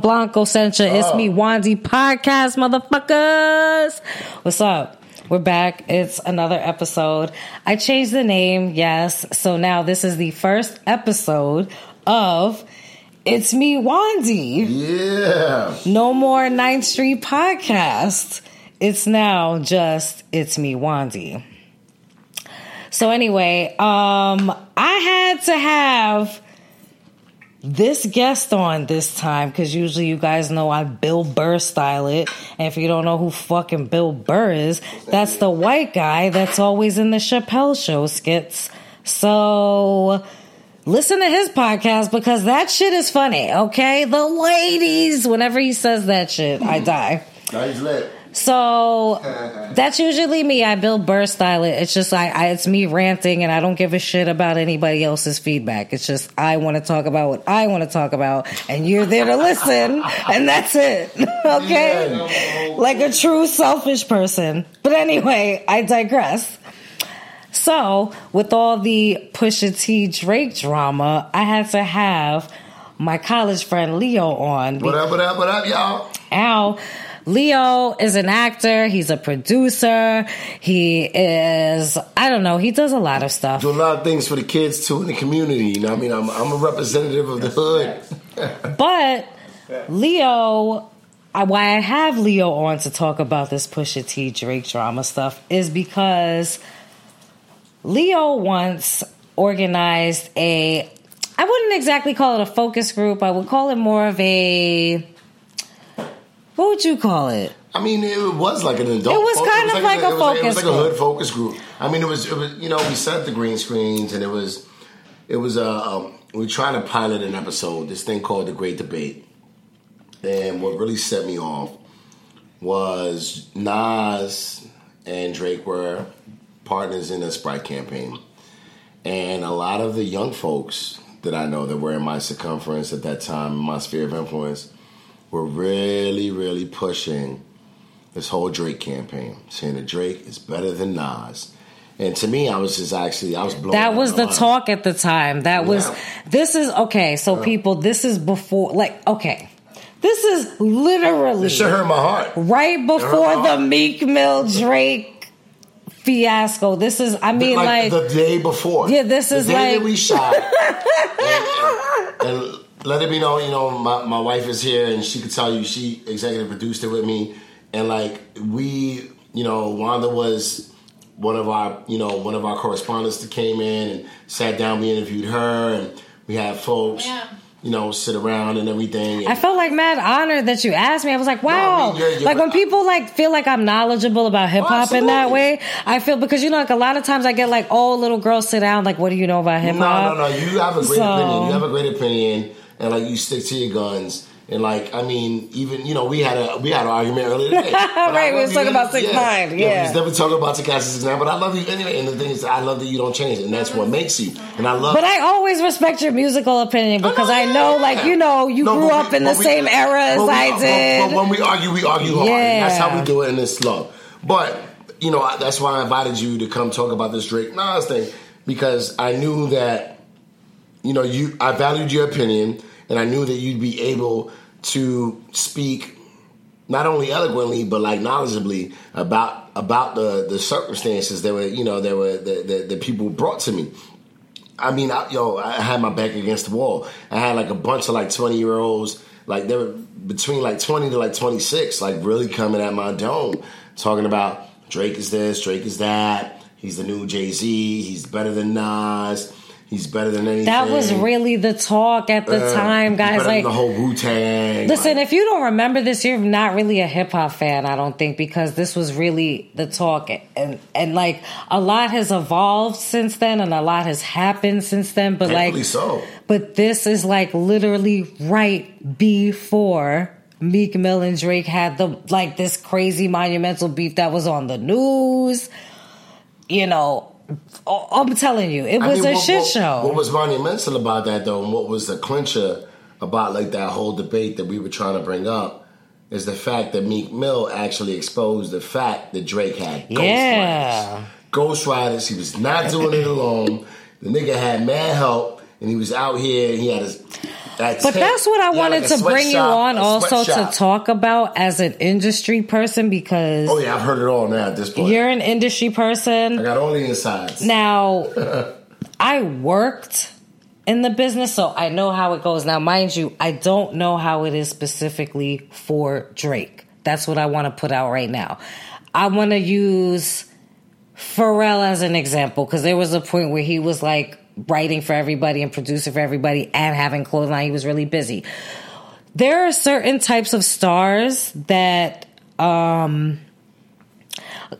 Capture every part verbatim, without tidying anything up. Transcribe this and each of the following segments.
on Blanco Central. Oh. It's me, Wandy Podcast, motherfuckers. What's up? We're back. It's another episode. I changed the name, yes. So now this is the first episode of It's Me, Wandy. Yeah. No more ninth Street Podcast. It's now just It's Me, Wandy. So anyway, um, I had to have this guest on this time because usually you guys know I Bill Burr style it. And if you don't know who fucking Bill Burr is, that's the white guy that's always in the Chappelle show skits. So listen to his podcast because that shit is funny, okay? The ladies, whenever he says that shit, I die. Now he's lit. So that's usually me. I Bill Burr style it. It's just like I, it's me ranting, and I don't give a shit about anybody else's feedback. It's just I want to talk about what I want to talk about, and you're there to listen, and that's it. Okay, yeah, like a true selfish person. But anyway, I digress. So with all the Pusha T Drake drama, I had to have my college friend Leo on. What up? What up? What up, y'all? Ow. Leo is an actor. He's a producer. He is, I don't know, he does a lot of stuff. Do a lot of things for the kids, too, in the community. You know what I mean? I'm, I'm a representative of the hood. But Leo, I, why I have Leo on to talk about this Pusha T Drake drama stuff is because Leo once organized a, I wouldn't exactly call it a focus group. I would call it more of a, what would you call it? I mean, it was like an adult. It was focus. kind of was like, like a, a focus. It was like, it was like a hood focus group. I mean, it was, it was. You know, we set the green screens, and it was. It was. Uh, um, we were trying to pilot an episode. This thing called The Great Debate, and what really set me off was Nas and Drake were partners in a Sprite campaign, and a lot of the young folks that I know that were in my circumference at that time, my sphere of influence, we're really, really pushing this whole Drake campaign, saying that Drake is better than Nas. And to me, I was just actually, I was blown. That was the talk at the time. That was, this is, okay, so people, this is before, like, okay. This is literally. This shit hurt my heart. Right before the Meek Mill Drake fiasco. This is, I mean, like, like the day before. Yeah, this is like the day that we shot. and, and, and let it be known, you know, my, my wife is here, and she could tell you she executive produced it with me, and like we, you know, Wanda was one of our, you know, one of our correspondents that came in and sat down. We interviewed her, and we had folks, yeah. you know, sit around and everything. And I felt like mad honored that you asked me. I was like, wow, no, I mean, you're, you're, like when people like feel like I'm knowledgeable about hip hop in that way. I feel because you know, like a lot of times I get like, oh, little girl, sit down. Like, what do you know about hip hop? No, no, no. You have a great so, opinion. You have a great opinion. And like you stick to your guns, and like I mean, even you know we had a we had an argument earlier today. right, we was talking about six nine. Yeah, yeah. We was never talking about Tekashi six nine. But I love you anyway. And the thing is, I love that you don't change, and that's what makes you. And I love. But I always respect your musical opinion because I know, I know yeah. like you know, you no, grew up we, in the we, same we, era as we, I did. But when we argue, we argue hard. Yeah. And that's how we do it in this love. But you know, that's why I invited you to come talk about this Drake Nas thing because I knew that you know you I valued your opinion. And I knew that you'd be able to speak not only eloquently but like knowledgeably about about the, the circumstances that were you know that were that, that, that people brought to me. I mean, I, yo, I had my back against the wall. I had like a bunch of like twenty year olds, like they were between like twenty to like twenty six, like really coming at my dome, talking about Drake is this, Drake is that. He's the new Jay-Z. He's better than Nas. He's better than anything. That was really the talk at the uh, time, guys. Like the whole Wu-Tang. Listen, like, if you don't remember this, you're not really a hip hop fan, I don't think, because this was really the talk, and and like a lot has evolved since then, and a lot has happened since then. But like, so. But this is like literally right before Meek Mill and Drake had the like this crazy monumental beef that was on the news. You know. I'm telling you, it was I mean, a what, shit show. What, what was monumental about that, though, and what was the clincher about like that whole debate that we were trying to bring up is the fact that Meek Mill actually exposed the fact that Drake had ghost yeah. riders. Ghost riders. He was not doing it alone. The nigga had mad help. and he was out here. And he had his. That but that's what I he wanted like to bring you on also shop. to talk about as an industry person, because oh yeah, I've heard it all now at this point. You're an industry person. I got all the insides. Now, I worked in the business, so I know how it goes. Now, mind you, I don't know how it is specifically for Drake. That's what I want to put out right now. I want to use Pharrell as an example, because there was a point where he was like writing for everybody and producing for everybody and having clothing line. He was really busy. There are certain types of stars that, um,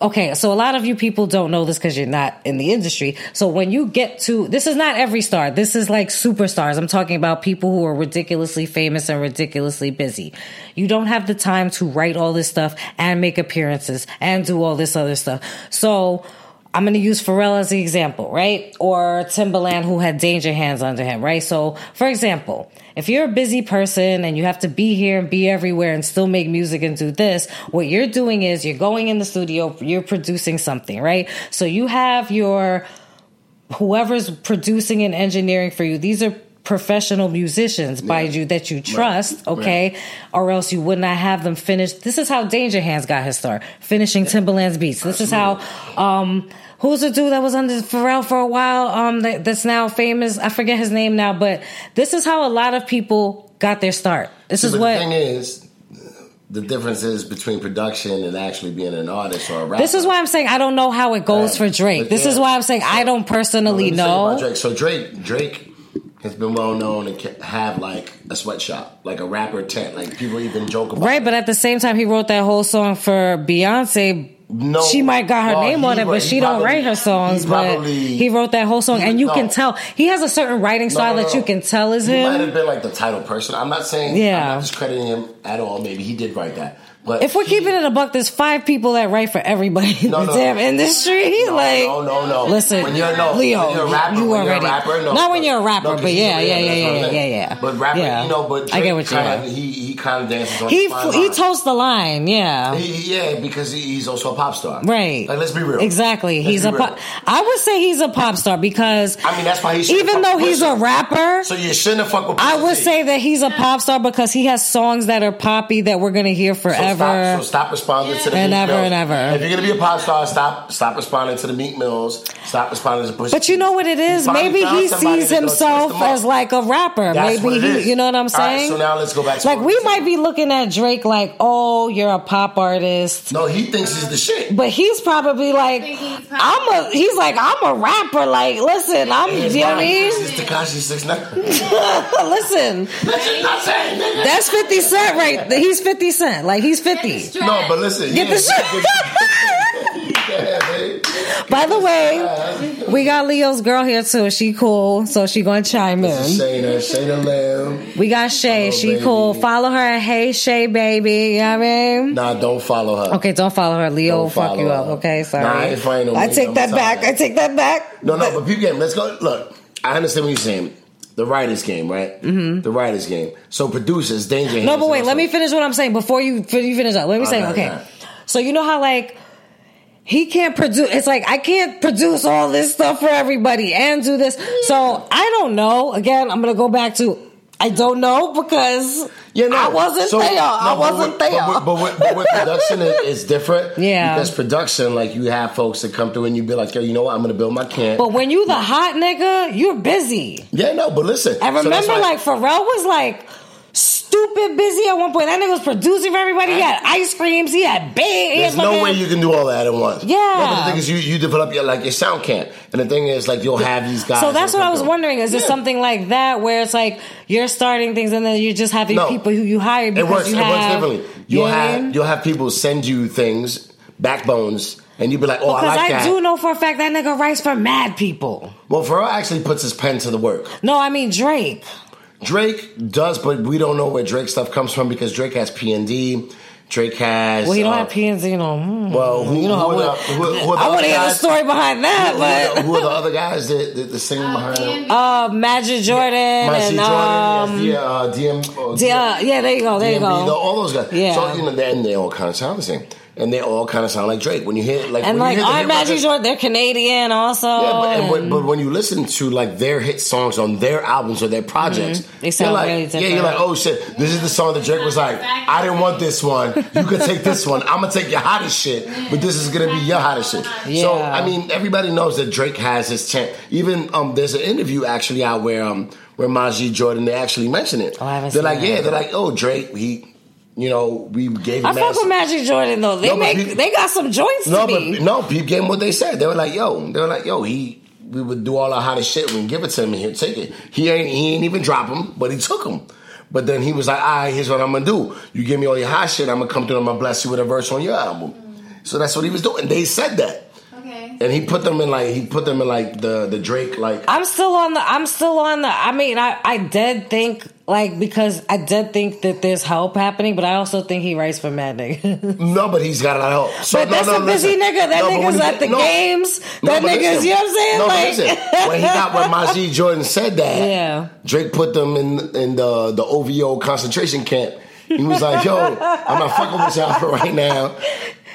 okay, so a lot of you people don't know this because you're not in the industry. So when you get to, this is not every star. This is like superstars. I'm talking about people who are ridiculously famous and ridiculously busy. You don't have the time to write all this stuff and make appearances and do all this other stuff. So I'm going to use Pharrell as the example, right? Or Timbaland, who had Danger Hands under him, right? So, for example, if you're a busy person and you have to be here and be everywhere and still make music and do this, what you're doing is you're going in the studio, you're producing something, right? So you have your, whoever's producing and engineering for you, these are professional musicians, yeah. by you, that you trust, right. okay? Right. Or else you would not have them finish. This is how Danger Hands got his start, finishing yeah. Timbaland's beats. This Absolutely. is how, um, who's the dude that was under Pharrell for a while, um, that, that's now famous? I forget his name now, but this is how a lot of people got their start. This See, is what... The thing is, the difference is between production and actually being an artist or a rapper. This is why I'm saying I don't know how it goes right. for Drake. But this yeah. is why I'm saying so, I don't personally know. Drake. So Drake, Drake... has been well known and have like a sweatshop, like a rapper tent, like people even joke about. Right, it. But at the same time, he wrote that whole song for Beyonce. No, she might got her well, name on it, but she probably, don't write her songs. He probably, but he wrote that whole song, and you no, can tell he has a certain writing style no, no, no. that you can tell is he him. He might have been like the title person. I'm not saying yeah. I'm not discrediting him at all. Maybe he did write that. But if we're he, keeping it a buck, there's five people that write for everybody in no, the no, damn no, industry. No, like, no, no, no. Listen, when you're, no, Leo, when you're a rapper, you when already. You're a rapper, no, not when you're a rapper, no, but yeah, yeah, yeah, yeah, yeah, yeah, yeah. But rapper, yeah. you know, but Drake I get what you kinda, he he kind of dances on he, the line. He toes the line, yeah, he, yeah, because he, he's also a pop star, right? Like, let's be real, exactly. Let's he's a pop. I would say he's a pop star because I mean that's why he even though he's a rapper, so you shouldn't have fucked with. I would say that he's a pop star because he has songs that are poppy that we're gonna hear forever. Stop, so stop responding to the and Meek Mills. And ever, and ever. If you're going to be a pop star, stop stop responding to the Meek Mills. Stop responding to Pusha T. But you know what it is? He Maybe he sees himself as like a rapper. That's Maybe he, you know what I'm saying? All right, so now let's go back to Like, we might saying. be looking at Drake like, oh, you're a pop artist. No, he thinks he's the shit. But he's probably like, he's, I'm a, he's like, I'm a rapper. Like, listen, I'm, you know what I mean? This is Tekashi six nine. Listen. That's fifty Cent, right? He's fifty Cent. Like, he's fifty. No, but listen. Get yeah, the shit. yeah, By the way, we got Leo's girl here too. She cool, so she gonna chime in. Shayna, Shayna Lamb. We got Shay. Hello, she baby. cool. Follow her at Hey Shay Baby. You know what I mean? Nah, don't follow her. Okay, don't follow her. Leo will fuck you her. up. Okay, sorry. Nah, I, ain't no I take that back. That. I take that back. No, no, but people, game. Let's go. Look, I understand what you're saying. The writer's game, right? Mm-hmm. The writer's game. So producers, Danger Hands. No, but wait. Let me finish what I'm saying before you, before you finish up. Let me all say, right, okay. Right. So you know how like he can't produce. It's like I can't produce all this stuff for everybody and do this. So I don't know. Again, I'm gonna go back to I don't know because you know, I wasn't so, there. No, I wasn't but with, there. But, but, with, but with production, it's different. Yeah. Because production, like, you have folks that come through and you be like, yo, you know what? I'm going to build my camp. But when you the yeah. hot nigga, you're busy. Yeah, no, but listen. And remember, so like, Pharrell was, like, stupid busy at one point. That nigga was producing for everybody. He had ice creams. He had big. There's no man. way you can do all that at once. Yeah. No, but the thing is, you, you develop your like your sound camp, and the thing is, like you'll have these guys. So that's what I was wondering. Is yeah. there something like that where it's like you're starting things, and then you're just having no. people who you hire because it works. You it have, works differently. You'll you have mean? you'll have people send you things, backbones. And you'd be like, oh, because I like I that. Because I do know for a fact that nigga writes for mad people. Well, Pharrell actually puts his pen to the work. No, I mean Drake. Drake does, but we don't know where Drake stuff comes from because Drake has P and D. Drake has... Well, he don't uh, have P and D no more. Well, who, you know, who, are the, who, are, who are the I want to hear the story behind that, who, but... Who are, the, who are the other guys that, that, that sing uh, behind him? Uh, Majid Jordan yeah. and... Majid Jordan, um, yeah, uh, D M... Uh, D M uh, yeah, there you go, there D M B, you go. The, all those guys. Yeah. So, you know, and they all kind of sound the same. and they all kind of sound like Drake. When you hear like, and when like you hear I Majid Jordan, they're Canadian also. Yeah, but, and, and, but when you listen to like their hit songs on their albums or their projects, mm-hmm. they sound like, really different. Yeah, you're like, oh shit, this is the song that Drake was like, I didn't want this one. You could take this one. I'm gonna take your hottest shit, but this is gonna be your hottest shit. Yeah. So I mean, everybody knows that Drake has his chance. Even um, there's an interview actually out where um, where Majid Jordan, they actually mention it. Oh, I haven't they're seen like, that yeah, either. They're like, oh Drake, he. You know, we gave him I fuck with Majid Jordan, though. They no, make people, they got some joints no, to me. But, no, people gave him what they said. They were like, yo. They were like, yo, he, we would do all our hottest shit. We'd give it to him and he'd take it. He ain't, he ain't even drop him, but he took him. But then he was like, all right, here's what I'm going to do. You give me all your hot shit, I'm going to come through and I'm going to bless you with a verse on your album. Mm. So that's what he was doing. They said that. And he put them in like he put them in like the, the Drake like I'm still on the I'm still on the I mean I, I did think like because I did think that there's help happening, but I also think he writes for mad niggas. No, but he's got a lot of help. So, but no, that's no, a busy listen. nigga. That no, nigga's at the no, games. No, that nigga's listen. you know what I'm saying? No, like listen. when he got when Majid Jordan said that, yeah. Drake put them in in the the O V O concentration camp. He was like, yo, I'm not fucking with y'all for right now.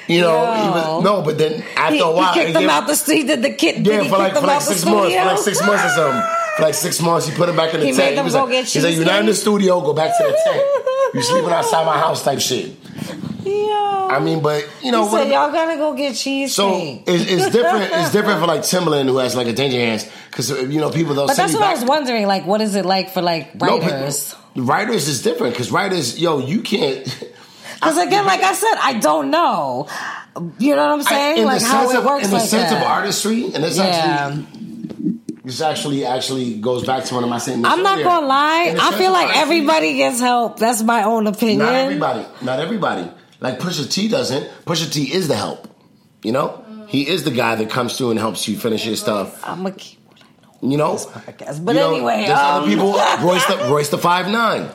You know, no. He was, no, but then after he, a while, he kicked them out the street. Did the kid? Yeah, for like, for like six months, for like six months or something. For like six months, he put him back in the he tent. Made them he was go like, get he's like, you're not in the studio, go back to the tent. You're sleeping outside my house, type shit. Yo, I mean, but you know, he said, y'all gotta go get cheese. So it's, it's different. It's different for like Timbaland, who has like a Danger Hands, because you know people. But that's what back. I was wondering. Like, what is it like for like writers? No, writers is different because writers, yo, you can't. Because again, like I said, I don't know. You know what I'm saying? I, like how it of, works. In the like sense that. of artistry, and it's yeah. actually this actually actually goes back to one of my statements. I'm not gonna lie. I feel like artistry, everybody gets help. That's my own opinion. Not everybody. Not everybody. Like Pusha T doesn't. Pusha T is the help. You know, mm. he is the guy that comes through and helps you finish your stuff. I'm gonna keep what I know. You know, podcast. But you know, anyway, there's um, other people. Royce the Royce the five nine.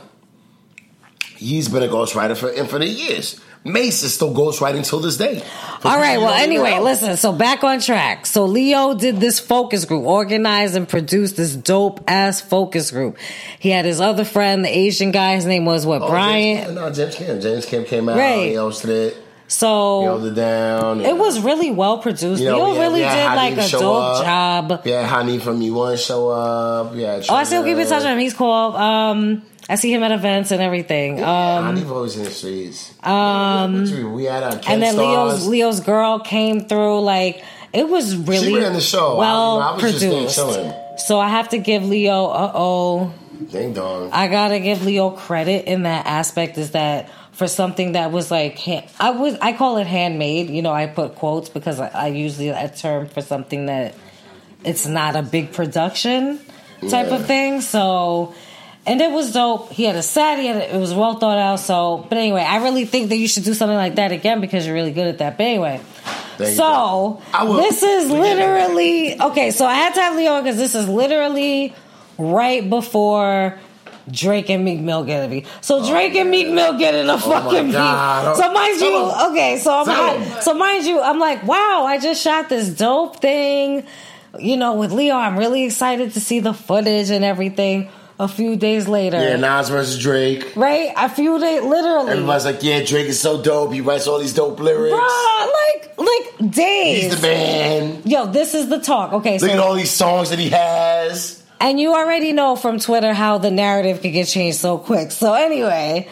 He's been a ghostwriter for infinite years. Mace is still ghostwriting till this day. All right, well, anyway, listen, so back on track. So Leo did this focus group, organized and produced this dope-ass focus group. He had his other friend, the Asian guy. His name was, what, oh, Brian? James, no, James Kim. James Kim came out. Right. He hosted it. So, held it down. It was really well-produced. You know, Leo yeah, really yeah, did, Hany like, a dope up. job. Yeah, Hani from You Want to Show Up. Yeah, Trigger. Oh, I still keep in touch with him. He's cool. Um... I see him at events and everything. Yeah, um, I've always in the streets. Um, we had our and then Leo's, Leo's girl came through. Like it was really she ran the show. Well I, I was produced. Just there so I have to give Leo. Uh oh, ding dong. I gotta give Leo credit in that aspect. Is that for something that was like I was I call it handmade. You know, I put quotes because I, I usually a term for something that it's not a big production type yeah. of thing. So. And it was dope. He had a set. He had a, it was well thought out. So, but anyway, I really think that you should do something like that again because you're really good at that. But anyway, so this is literally okay. So I had to have Leo because this is literally right before Drake and Meek Mill get a beef. So Drake oh, and Meek Mill get in a oh fucking beef. So mind you, okay. So I'm hot, so mind you, I'm like, wow, I just shot this dope thing. You know, with Leo, I'm really excited to see the footage and everything. A few days later. Yeah, Nas versus Drake. Right? A few days, literally. Everybody's like, yeah, Drake is so dope. He writes all these dope lyrics. Bro, like, like, days. He's the man. Yo, this is the talk. Okay, so. Look at all these songs that he has. And you already know from Twitter how the narrative could get changed so quick. So, anyway.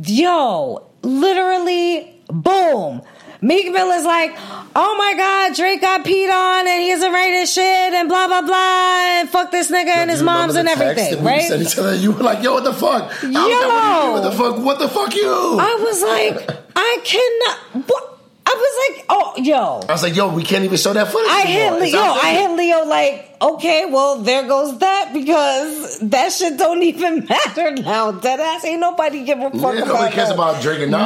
Yo, literally, boom. Meek Mill is like, oh my God, Drake got peed on and he isn't right as shit and blah, blah, blah, and fuck this nigga now, and his moms and everything, right? You, said you were like, yo, what the fuck? Yo, that, what, the fuck? what the fuck you? I was like, I cannot, what? I was like, oh, yo. I was like, yo, we can't even show that footage I anymore. hit Leo, I hit Leo like, okay, well, there goes that because that shit don't even matter now. Deadass ain't nobody give a fuck yeah, about nobody that. cares about Drake and Nas.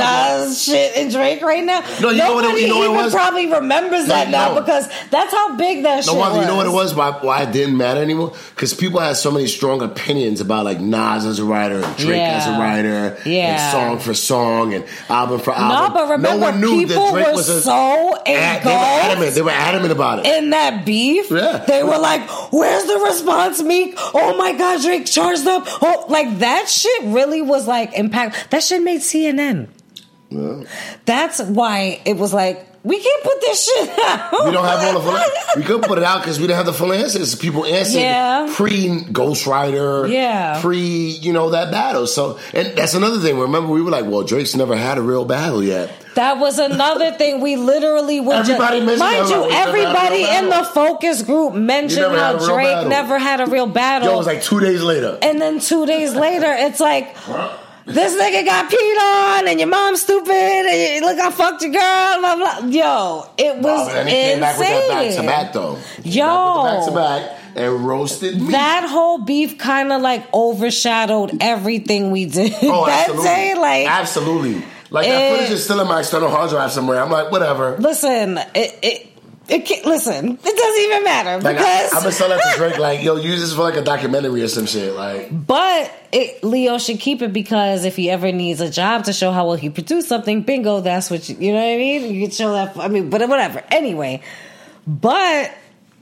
Nas shit and Drake right now. No, you nobody know what it, you know even what it was? probably remembers no, that now no. because that's how big that no, shit was. You know what it was? Why, why it didn't matter anymore? Because people had so many strong opinions about like Nas as a writer, Drake yeah. as a writer, yeah. and song for song, and album for album. No, but remember, no one knew that Drake was a, so engulfed. They were adamant. They were adamant about it. In that beef, yeah. they were like, where's the response, Meek? Oh my God, Drake charged up. Oh, like that shit really was like impact. That shit made C N N. Yeah. That's why it was like, we can't put this shit out. We don't have all the full answers. We could put it out because we didn't have the full answers. People answered yeah. pre-Ghost Rider, yeah. pre, you know, that battle. So, and that's another thing. Remember, we were like, well, Drake's never had a real battle yet. That was another thing. We literally were everybody just... Mind you, everybody in the focus group mentioned how Drake battle. never had a real battle. Yo, it was like two days later. And then two days later, it's like... This nigga got peed on, and your mom's stupid, and you, look, I fucked your girl, blah, blah. Yo, it was insane. And he came back with that back-to-back, though. Yo. Back-to-back, and roasted me. That whole beef kind of, like, overshadowed everything we did oh, that absolutely. day. Like, absolutely. Like, it, that footage is still in my external hard drive somewhere. I'm like, whatever. Listen, it... it It can't, listen, it doesn't even matter like because I'm gonna sell that to Drake. Like, yo, use this for like a documentary or some shit. Like, but it, Leo should keep it because if he ever needs a job to show how well he produced something, bingo, that's what you, you know what I mean. You can show that. I mean, but whatever. Anyway, but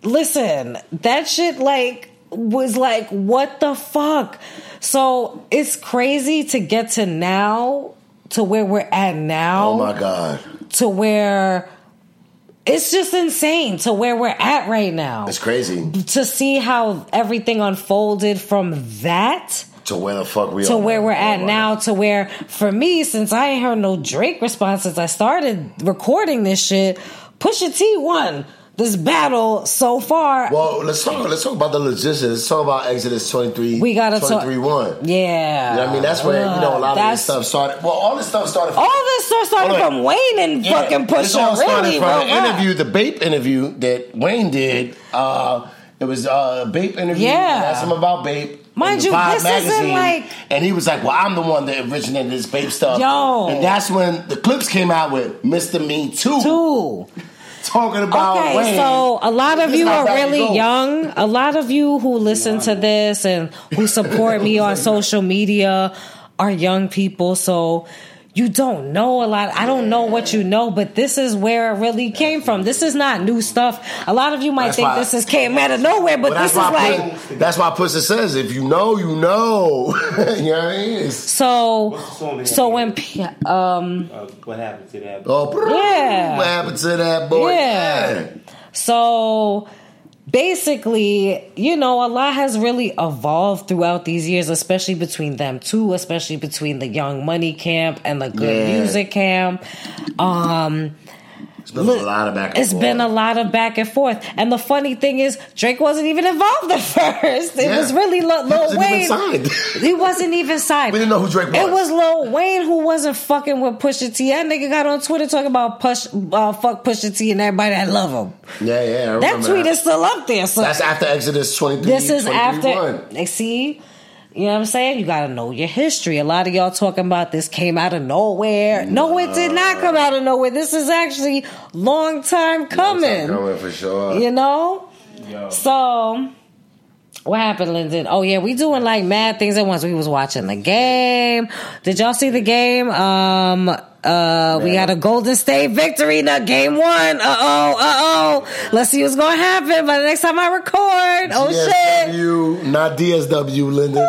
listen, that shit like was like what the fuck. So it's crazy to get to now to where we're at now. Oh my god. To where. It's just insane to where we're at right now. It's crazy. To see how everything unfolded from that. To where the fuck we are. To where we're at now. To where, for me, since I ain't heard no Drake response since I started recording this shit, Pusha T won this battle so far. Well, let's talk, let's talk about the logistics. Let's talk about Exodus twenty-three. We got to talk. twenty-three one Yeah. You know what I mean? That's where, uh, you know, a lot of this stuff started. Well, all this stuff started from... All this stuff started from Wayne and yeah, fucking Pusha. This all started really, from an interview, the Bape interview that Wayne did. Uh, it was a Bape interview. Yeah. I asked him about Bape. Mind you, this isn't like... And he was like, well, I'm the one that originated this Bape stuff. Yo. And that's when the clips came out with Mister Me Too. Too. Talking about okay, Wayne. So a lot of you are really you young. A lot of you who listen to this and who support me on social media are young people. So you don't know a lot. I don't know what you know, but this is where it really came from. This is not new stuff. A lot of you might that's think why, this is came out of nowhere, but well, this is like Puss, that's why Pusha says, "If you know, you know." You know what I mean? So, so when um, uh, what happened to that? Boy? Oh, yeah. What happened to that boy? Yeah. yeah. So. Basically, you know, a lot has really evolved throughout these years, especially between them two, especially between the Young Money camp and the Good yeah. Music camp. Um, it's been look, a lot of back and it's forth. It's been a lot of back and forth. And the funny thing is, Drake wasn't even involved at first. It yeah. was really Lil, Lil he Wayne. Even signed. He wasn't even signed. We didn't know who Drake was. It was Lil Wayne who wasn't fucking with Pusha T. That nigga got on Twitter talking about push, uh, fuck Pusha T and everybody that love him. Yeah, yeah, I that tweet that. is still up there. So that's after Exodus twenty-three. This is after. See, you know what I'm saying? You gotta know your history. A lot of y'all talking about this came out of nowhere. No, no it did not come out of nowhere. This is actually long time coming. Long time coming for sure. You know. Yo. So. What happened, Lyndon? Oh, yeah, we doing, like, mad things at once. We was watching the game. Did y'all see the game? Um, uh, yeah. We got a Golden State victory. Now, game one. Uh-oh, uh-oh. Let's see what's going to happen by the next time I record. Oh, G S W, shit. Not D S W, Lyndon.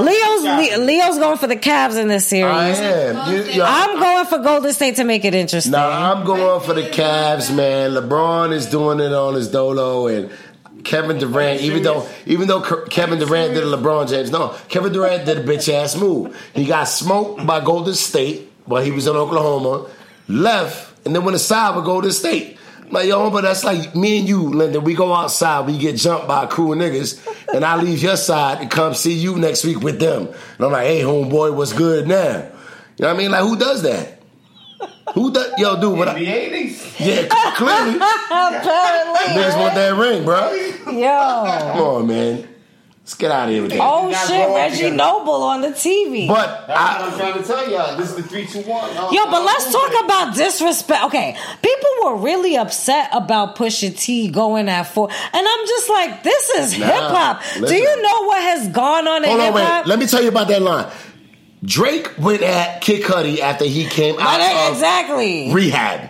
Leo's, Leo's going for the Cavs in this series. I am. You, yo, I'm going for Golden State to make it interesting. Nah, I'm going for the Cavs, man. LeBron is doing it on his dolo, and... Kevin Durant, even though even though Kevin Durant did a LeBron James, no, Kevin Durant did a bitch ass move. He got smoked by Golden State while he was in Oklahoma, left, and then went aside with Golden State. I'm like, yo, but that's like me and you, Linda. We go outside, we get jumped by a crew of niggas, and I leave your side and come see you next week with them. And I'm like, hey, homeboy, what's good now? You know what I mean? Like, who does that? Who does yo dude? What I, yeah, clearly. Apparently, there's what that ring, bro. Yo, come on, man. Let's get out of here with that. Oh shit, Reggie Noble on the T V. But that's I, what I'm trying to tell y'all. This is the three, two, one. No, yo, but let's talk it. about disrespect. Okay, people were really upset about Pusha T going at four, and I'm just like, this is nah, hip hop. Do you know what has gone on in hip hop? Let me tell you about that line. Drake went at Kid Cudi after he came out right, of exactly. rehab.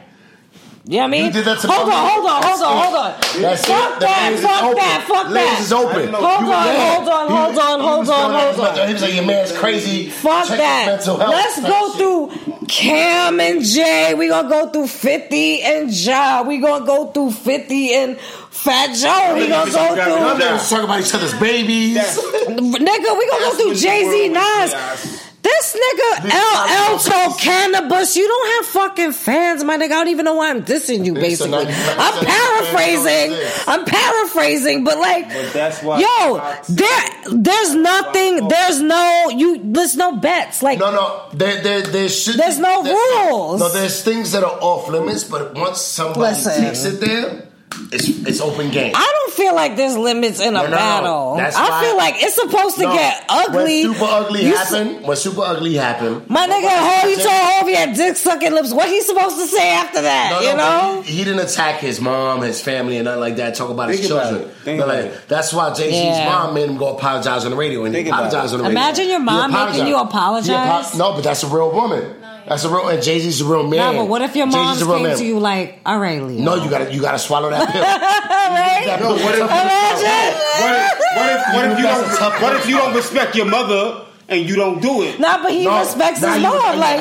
You know what I mean? You did that to hold, me. On, hold on, hold on, hold on, hold on. That's fuck it. That, that fuck that, fuck that. Ladies is open. Hold on, hold on, hold on, hold on, hold on. He was like, your man's crazy. Fuck check that. Let's go through Cam and Jay. We gonna go through fifty and Ja. We gonna go through fifty and Fat Joe. We gonna go through. Let's talk about each other's babies. Nigga, we gonna go through Jay-Z, Nas. This nigga this L L told Canibus, you don't have fucking fans, my nigga. I don't even know why I'm dissing you, basically. I'm paraphrasing. I'm paraphrasing, but like, but that's why yo, there, there's nothing. There's no you. There's no bets. Like, no, no, there, there, there should. There's be, no there's, rules. No, there's things that are off limits, but once somebody Listen. takes it there. It's, it's open game. I don't feel like there's limits in a no, no, battle. That's I why, feel like it's supposed to no, get ugly. When super ugly happened, su- when super ugly happened, my nigga, Ho, he told Hovey had dick sucking lips. What he supposed to say after that? No, no, you know, he, he didn't attack his mom, his family, and nothing like that. Talk about Think his about children. But like, that's why Jay Z's yeah. mom made him go apologize on the radio and apologize on the radio. Imagine your mom making you apologize. Apo- no, but that's a real woman. That's a real, and Jay-Z's a real man. No, but what if your mom came man. to you like, all right, Leo. No, you gotta, you gotta swallow that pill. Right? No, what if, what if, what if, what if, what if you don't, what if you don't respect your mother and you don't do it? Nah, but he no, respects his mom. Like,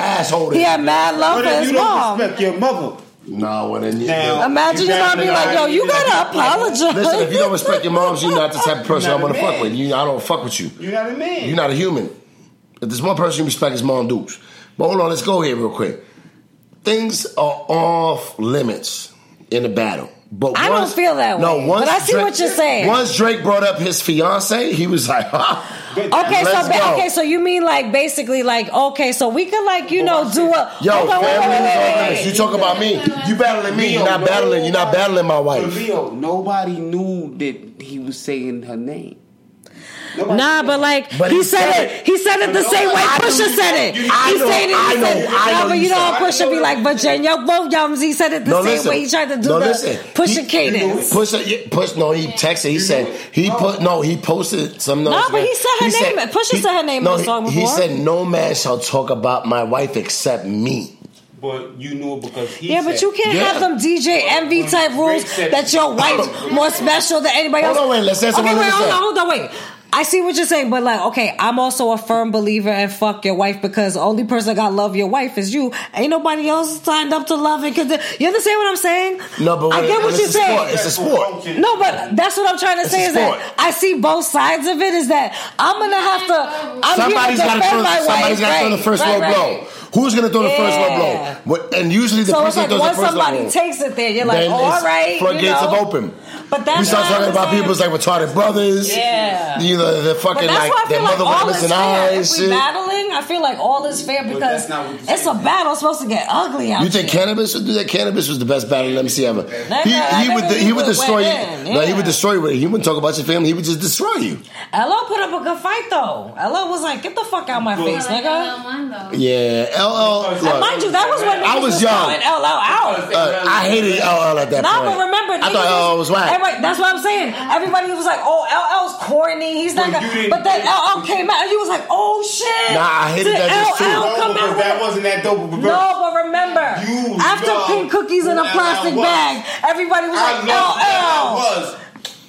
he had mad love for his mom. What if you don't respect your mother? No, well then you now, imagine your mom be like, yo, you gotta apologize. Listen, if you don't respect your moms, you're not the type of person I want to fuck with. You, I don't fuck with you. You're not a man. You're not a human. If there's one person you respect, it's Mom Dukes. But hold on, let's go here real quick. Things are off limits in the battle. But once, I don't feel that way. No, once but I see Drake, what you're saying. Once Drake brought up his fiance, he was like, ha. Okay, so ba- okay, so you mean like basically like okay, so we could like you know do a yo okay, family wait, wait, wait, wait, wait. You talk about me, you battling me, Leo, you're not battling, you're not battling my wife. Leo, nobody knew that he was saying her name. Nobody nah, but like but he, he said, said it. He said it the same way Pusha said it. He said it. I know. I know. No, but you know how Pusha be like, but Jen, yo, both yums. He said it the no, same listen. way. He tried to do no, the Pusha cadence. Pusha, push. No, he texted. He said he put. No, he posted some notes. No, but he said her he name. Said, Pusha he, said her name no, in the song before. He said, "No man shall talk about my wife except me." But you knew it because he yeah, said. But you can't yeah. have them D J envy type rules that your wife's more special than anybody else. Hold on, wait. Let's answer one. Okay, wait. Hold on. Hold on. Wait. I see what you're saying, but like, okay, I'm also a firm believer in fuck your wife because the only person that got love your wife is you. Ain't nobody else signed up to love it. Cause you understand what I'm saying? No, but I get what you're saying. Sport. It's a sport. No, but that's what I'm trying to it's say is that I see both sides of it. Is that I'm gonna have to. I'm somebody's gonna defend my wife. Somebody's gotta throw the first low blow. Who's gonna throw the first low blow? And usually the so person like that throws the first low blow. So once somebody takes it, there you're like, oh, all right, floodgates have opened. But that's we start talking about people's like retarded brothers. Yeah, you know they're fucking like their mother with missing eyes. If we battling, I feel like all is fair because it's a battle. It's supposed to get ugly out. You think Canibus would do that? Canibus was the best battle M C ever. He he would he would destroy you. No, he would destroy you. He wouldn't talk about your family. He would just destroy you. L L put up a good fight though. L L was like, get the fuck out of my face, nigga. Yeah, L L. Mind you, that was when I was young. L L out. I hated L L at that point. Now but remember, I thought L L was whack. Everybody, that's what I'm saying. Everybody was like, "Oh, L L's corny. He's not." Well, gonna, but then L L came out, and you was like, "Oh shit!" Nah, I hated that L L too. No, come out that with, wasn't that dope. But no, but remember, you after pink cookies in a plastic bag, everybody was I like, "L L."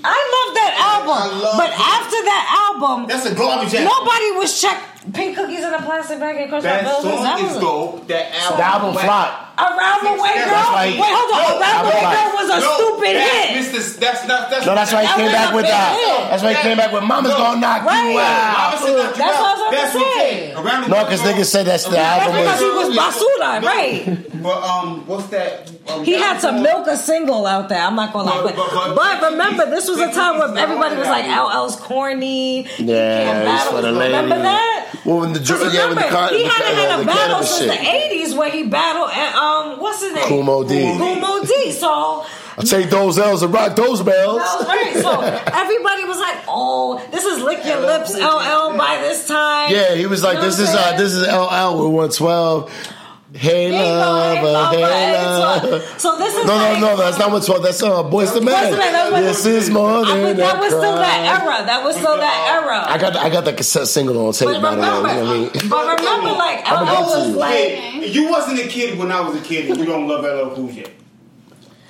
I love that album, love but it. After that album, that's a garbage. Nobody was checked. Pink cookies in a plastic bag and crushed that song is dope. That album, the album flopped. Around the Way Girl. Wait, hold on. No, Around the Way Girl was a no, stupid hit. Mister That's not. That's no, that's why he came back with. Uh, that's why he came back with. Mama's no, gonna knock right. you out. Mama's gonna knock you that's out. That's what I was gonna say. No, because niggas said that's the album. That's because he was basura, right? But um, what's that? Um, he had to milk a single out there. I'm not gonna lie, but but, but, but remember, this was a time where everybody was like, L L's corny. Yeah, for the lady. Remember that? Well, when the yeah, when the he hadn't had a battle since the eighties where he battled at. Um, what's his name? Kumo D. Kumo D. So I take those L's and rock those bells. Well, right. So everybody was like, "Oh, this is lick your lips, L L." By this time, yeah, he was like, you know "This is uh, this is L L with one twelve." Hey, hey lover, lover, hey lover. Hey, lover. So this is no, like, no, no. That's not what's wrong. That's uh, Boyz II Men. This is more than that. Was still that era. That was still that era. I got, the, I got the cassette single on tape. But remember, by the way, you know I mean? But remember, like L L was like, you wasn't a kid when I was a kid, and you don't love L L Cool J.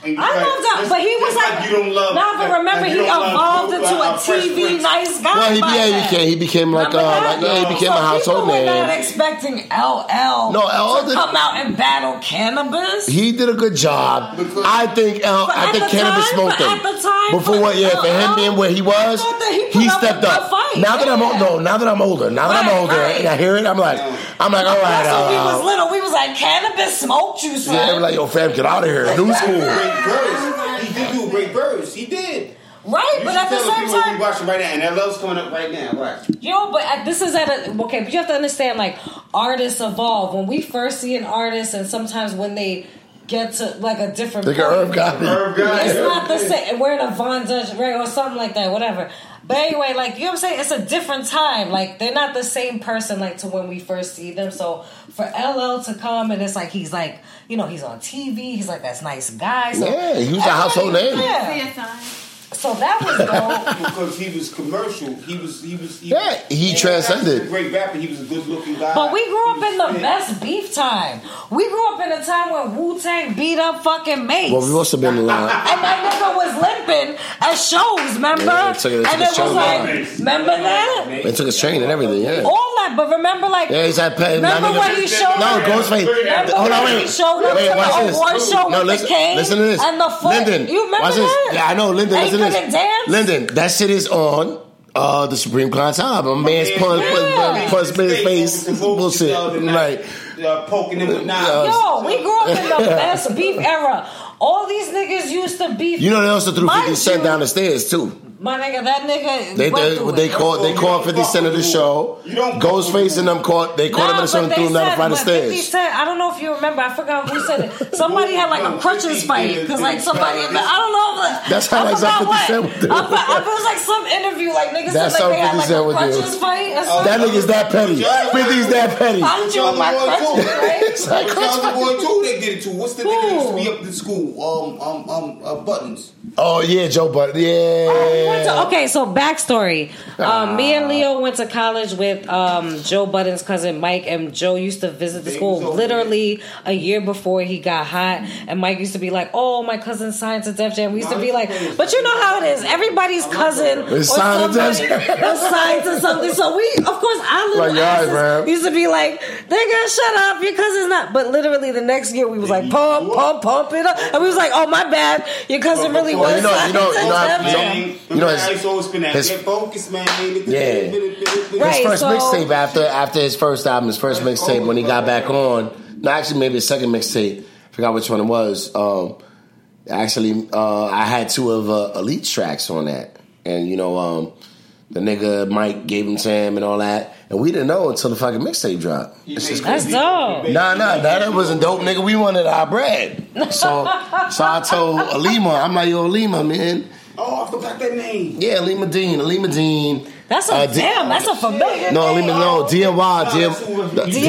I love him, but he was like, like you don't love. Nah, but remember, like he evolved into a T V nice vibe. Well, he became, he became, he became like, uh, like yeah, he became so a household name. People were not expecting L L no, L L to did, come out and battle Canibus. He did a good job. I think L, I think Canibus smoked him. At the time, but for what? Yeah, L L, for him being where he was, he, he stepped up. Now that I'm no, now that I'm older, now that I'm older, and I hear it, I'm like, I'm like, all right. When we was little, we was like, Canibus smoked you, son. Yeah, they were like, yo, fam, get out of here, new school. Birds. He did do great birds. He did. Right, you but at the same time, we watching right now, and L L's coming up right now. Watch. Yo, but this is at a okay. But you have to understand, like artists evolve. When we first see an artist, and sometimes when they get to like a different, like point, a herb guy, herb guy, it's not the same. We're in a Von Dutch right or something like that, whatever. But anyway, like you know what I'm saying, it's a different time. Like they're not the same person like to when we first see them. So for L L to come and it's like he's like, you know, he's on T V, he's like that's nice guy. So yeah, he was a household name. Yeah. So that was dope because he was commercial. He was he was he Yeah, he transcended. He was a great rapper, he was a good looking guy. But we grew up in the fit. best beef time. We grew up in a time when Wu-Tang beat up fucking Mace. Well, we must have been alive. And that nigga was limping at shows, remember? Yeah, took, took and it was like down. Remember that? It took his train and everything, yeah. All that, but remember like Yeah, he's at Remember I mean, when he showed No, Ghostface. Remember Hold on, when wait. he showed up wait, to the award show no, with listen, the cane listen to this. And the foot. Lyndon, you remember that? Yeah, I know Lyndon. Listen to this. Dance? Lyndon, that shit is on uh, the Supreme Client's album. Man's yeah. pun, yeah. pun, pun, pun, face, bullshit. Like uh, poking him with knives. Yo, we grew up in the best beef era. All these niggas used to beef. You know, they also threw fifty Cent down the stairs too. My nigga, that nigga. They they, they called they called fifty Cent of the show. Ghostface and them caught they caught nah, him in the show and threw him down the flight of stairs. fifty Cent, I don't know if you remember. I forgot who said it. Somebody had like a crutches fight because like somebody. I don't know. Like, that's how I forgot what. I, I, it was like some interview like niggas that's said like they had like a crutches fight. Uh, that nigga's that petty. fifty's that petty. I'm doing my crutches. It's like crutches. The boy too. They did it too. What's the nigga used to be up in school? Um um um Buttons. Oh yeah, Joe Budden. Yeah. To, okay, so backstory. Um, me and Leo went to college with um, Joe Budden's cousin Mike, and Joe used to visit the school literally a year before he got hot. And Mike used to be like, "Oh, my cousin signed to Def Jam." We used to be like, "But you know how it is. Everybody's cousin or signed to signed to something." So we, of course, I little like, asses right, used to be like, "Nigga, shut up. Your cousin's not." But literally the next year, we was like, "Pump, pump, pump it up," and we was like, "Oh, my bad. Your cousin really well, was." You know, you know, you know, you know. You know, his, his, his focus, man. Yeah. Right, his first so, mixtape after after his first album, his first mixtape when he got back on. No, actually, maybe his second mixtape. Forgot which one it was. Um, actually, uh, I had two of uh, Elite tracks on that, and you know, um, the nigga Mike gave him Sam and all that, and we didn't know until the fucking mixtape dropped. That's crazy. Dope. Nah, nah, nah, that wasn't dope, nigga. We wanted our bread, so so I told Alima, I'm like, yo, Alima, man. Oh, I forgot that name. Yeah, Alima Dean. Alima Dean. That's a uh, D- damn. That's a familiar. No, Alima. No, D M Y. D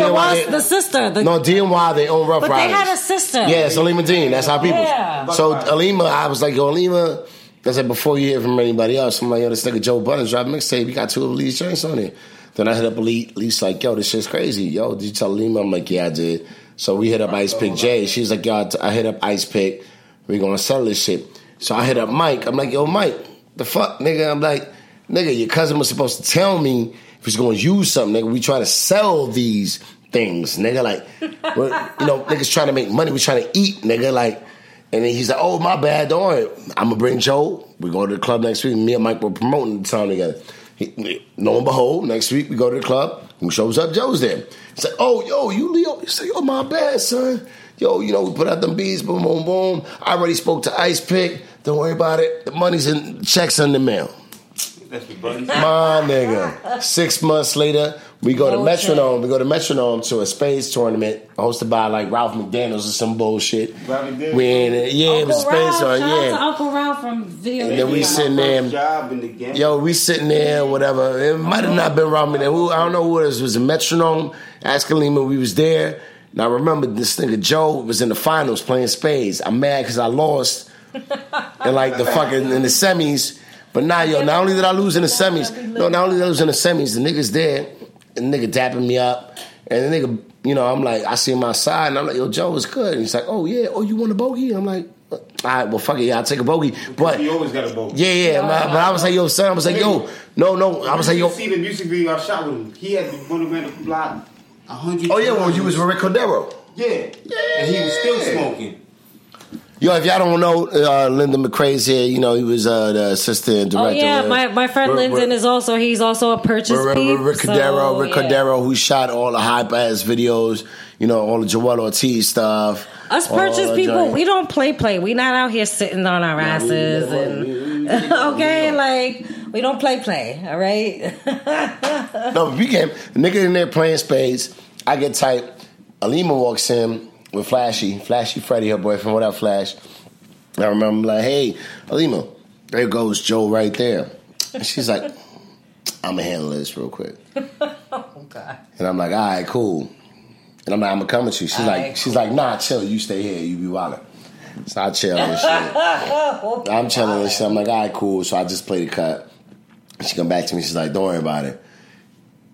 M Y's the sister. The, no, D M Y. They own Rough but Riders. But they had a sister. Yeah, it's Alima Dean. That's our people. Yeah. So Alima, I was like, yo, Alima. I said before you hear from anybody else, I'm like, yo, this nigga Joe Budden's dropped mixtape. He got two of Elite's joints on it. Then I hit up Elite. Elite's like, yo, this shit's crazy. Yo, did you tell Alima? I'm like, yeah, I did. So we hit up Ice Pick Jay. She's like, yo, I hit up Ice Pick. We're gonna sell this shit. So I hit up Mike. I'm like, yo, Mike, the fuck, nigga? I'm like, nigga, your cousin was supposed to tell me if he's going to use something, nigga. We trying to sell these things, nigga. Like, we're, you know, niggas trying to make money. We trying to eat, nigga. Like, and then he's like, oh, my bad. Don't worry. I'm going to bring Joe. We're going to the club next week. Me and Mike were promoting the time together. He, lo and behold, next week we go to the club. Who shows up? Joe's there. He's like, oh, yo, you Leo? He's like, oh, my bad, son. Yo, you know, we put out them beats, boom, boom, boom. I already spoke to Ice Pick. Don't worry about it. The money's in, checks in the mail. That's the buddy. My nigga. Six months later, we go okay. to Metronome. We go to Metronome to a space tournament hosted by like Ralph McDaniels or some bullshit. Ralph McDaniels. We in it. Yeah, Uncle it was a space tournament. Yeah, Uncle Ralph from video. And then we sitting there. Job in the game. Yo, we sitting there. Whatever. It might have not been Ralph McDaniels. I don't know who it was. It was a Metronome. Asking Lima, we was there. Now, I remember this nigga Joe was in the finals playing spades. I'm mad because I lost in, like, the fucking, in the semis. But now, yo, not only did I lose in the semis, no, not only did I lose in the semis, the nigga's there, and the nigga dapping me up. And the nigga, you know, I'm like, I see him outside, and I'm like, yo, Joe, it's good. And he's like, oh, yeah, oh, you want a bogey? I'm like, what? all right, well, fuck it, y'all take a bogey. But he always got a bogey. Yeah, yeah. yeah I, I, but I was like, yo, son, I was like, yo, no, no. I was like, yo. You see the music video I shot with him. He had one of them block a hundred. Oh yeah, when well, you was with Rick Cordero. Yeah, yeah, and he was still smoking. Yo, if y'all don't know, uh, Lyndon McCrae's here. You know, he was uh, the assistant director. Oh, yeah, my, my friend R- Lyndon R- is also, he's also a purchase R- R- peep. Rick Cordero, so, Rick yeah. Cordero, who shot all the hype-ass videos, you know, all the Joel Ortiz stuff. Us purchase people, giant. we don't play play. We not out here sitting on our asses. No, and okay, no. like, we don't play play, all right? No, we came, the nigga in there playing spades. I get tight. Alima walks in. With Flashy, Flashy Freddy, her boyfriend, without Flash. I remember, like, hey, Alima, there goes Joe right there. And she's like, I'm going to handle this real quick. Oh, God. And I'm like, all right, cool. And I'm like, I'm going to come with you. She's all like, right, she's cool. like, nah, chill. You stay here. You be wildin'. So I chill and shit. okay, I'm chilling and right. shit. I'm like, all right, cool. So I just play the cut. She come back to me. She's like, don't worry about it.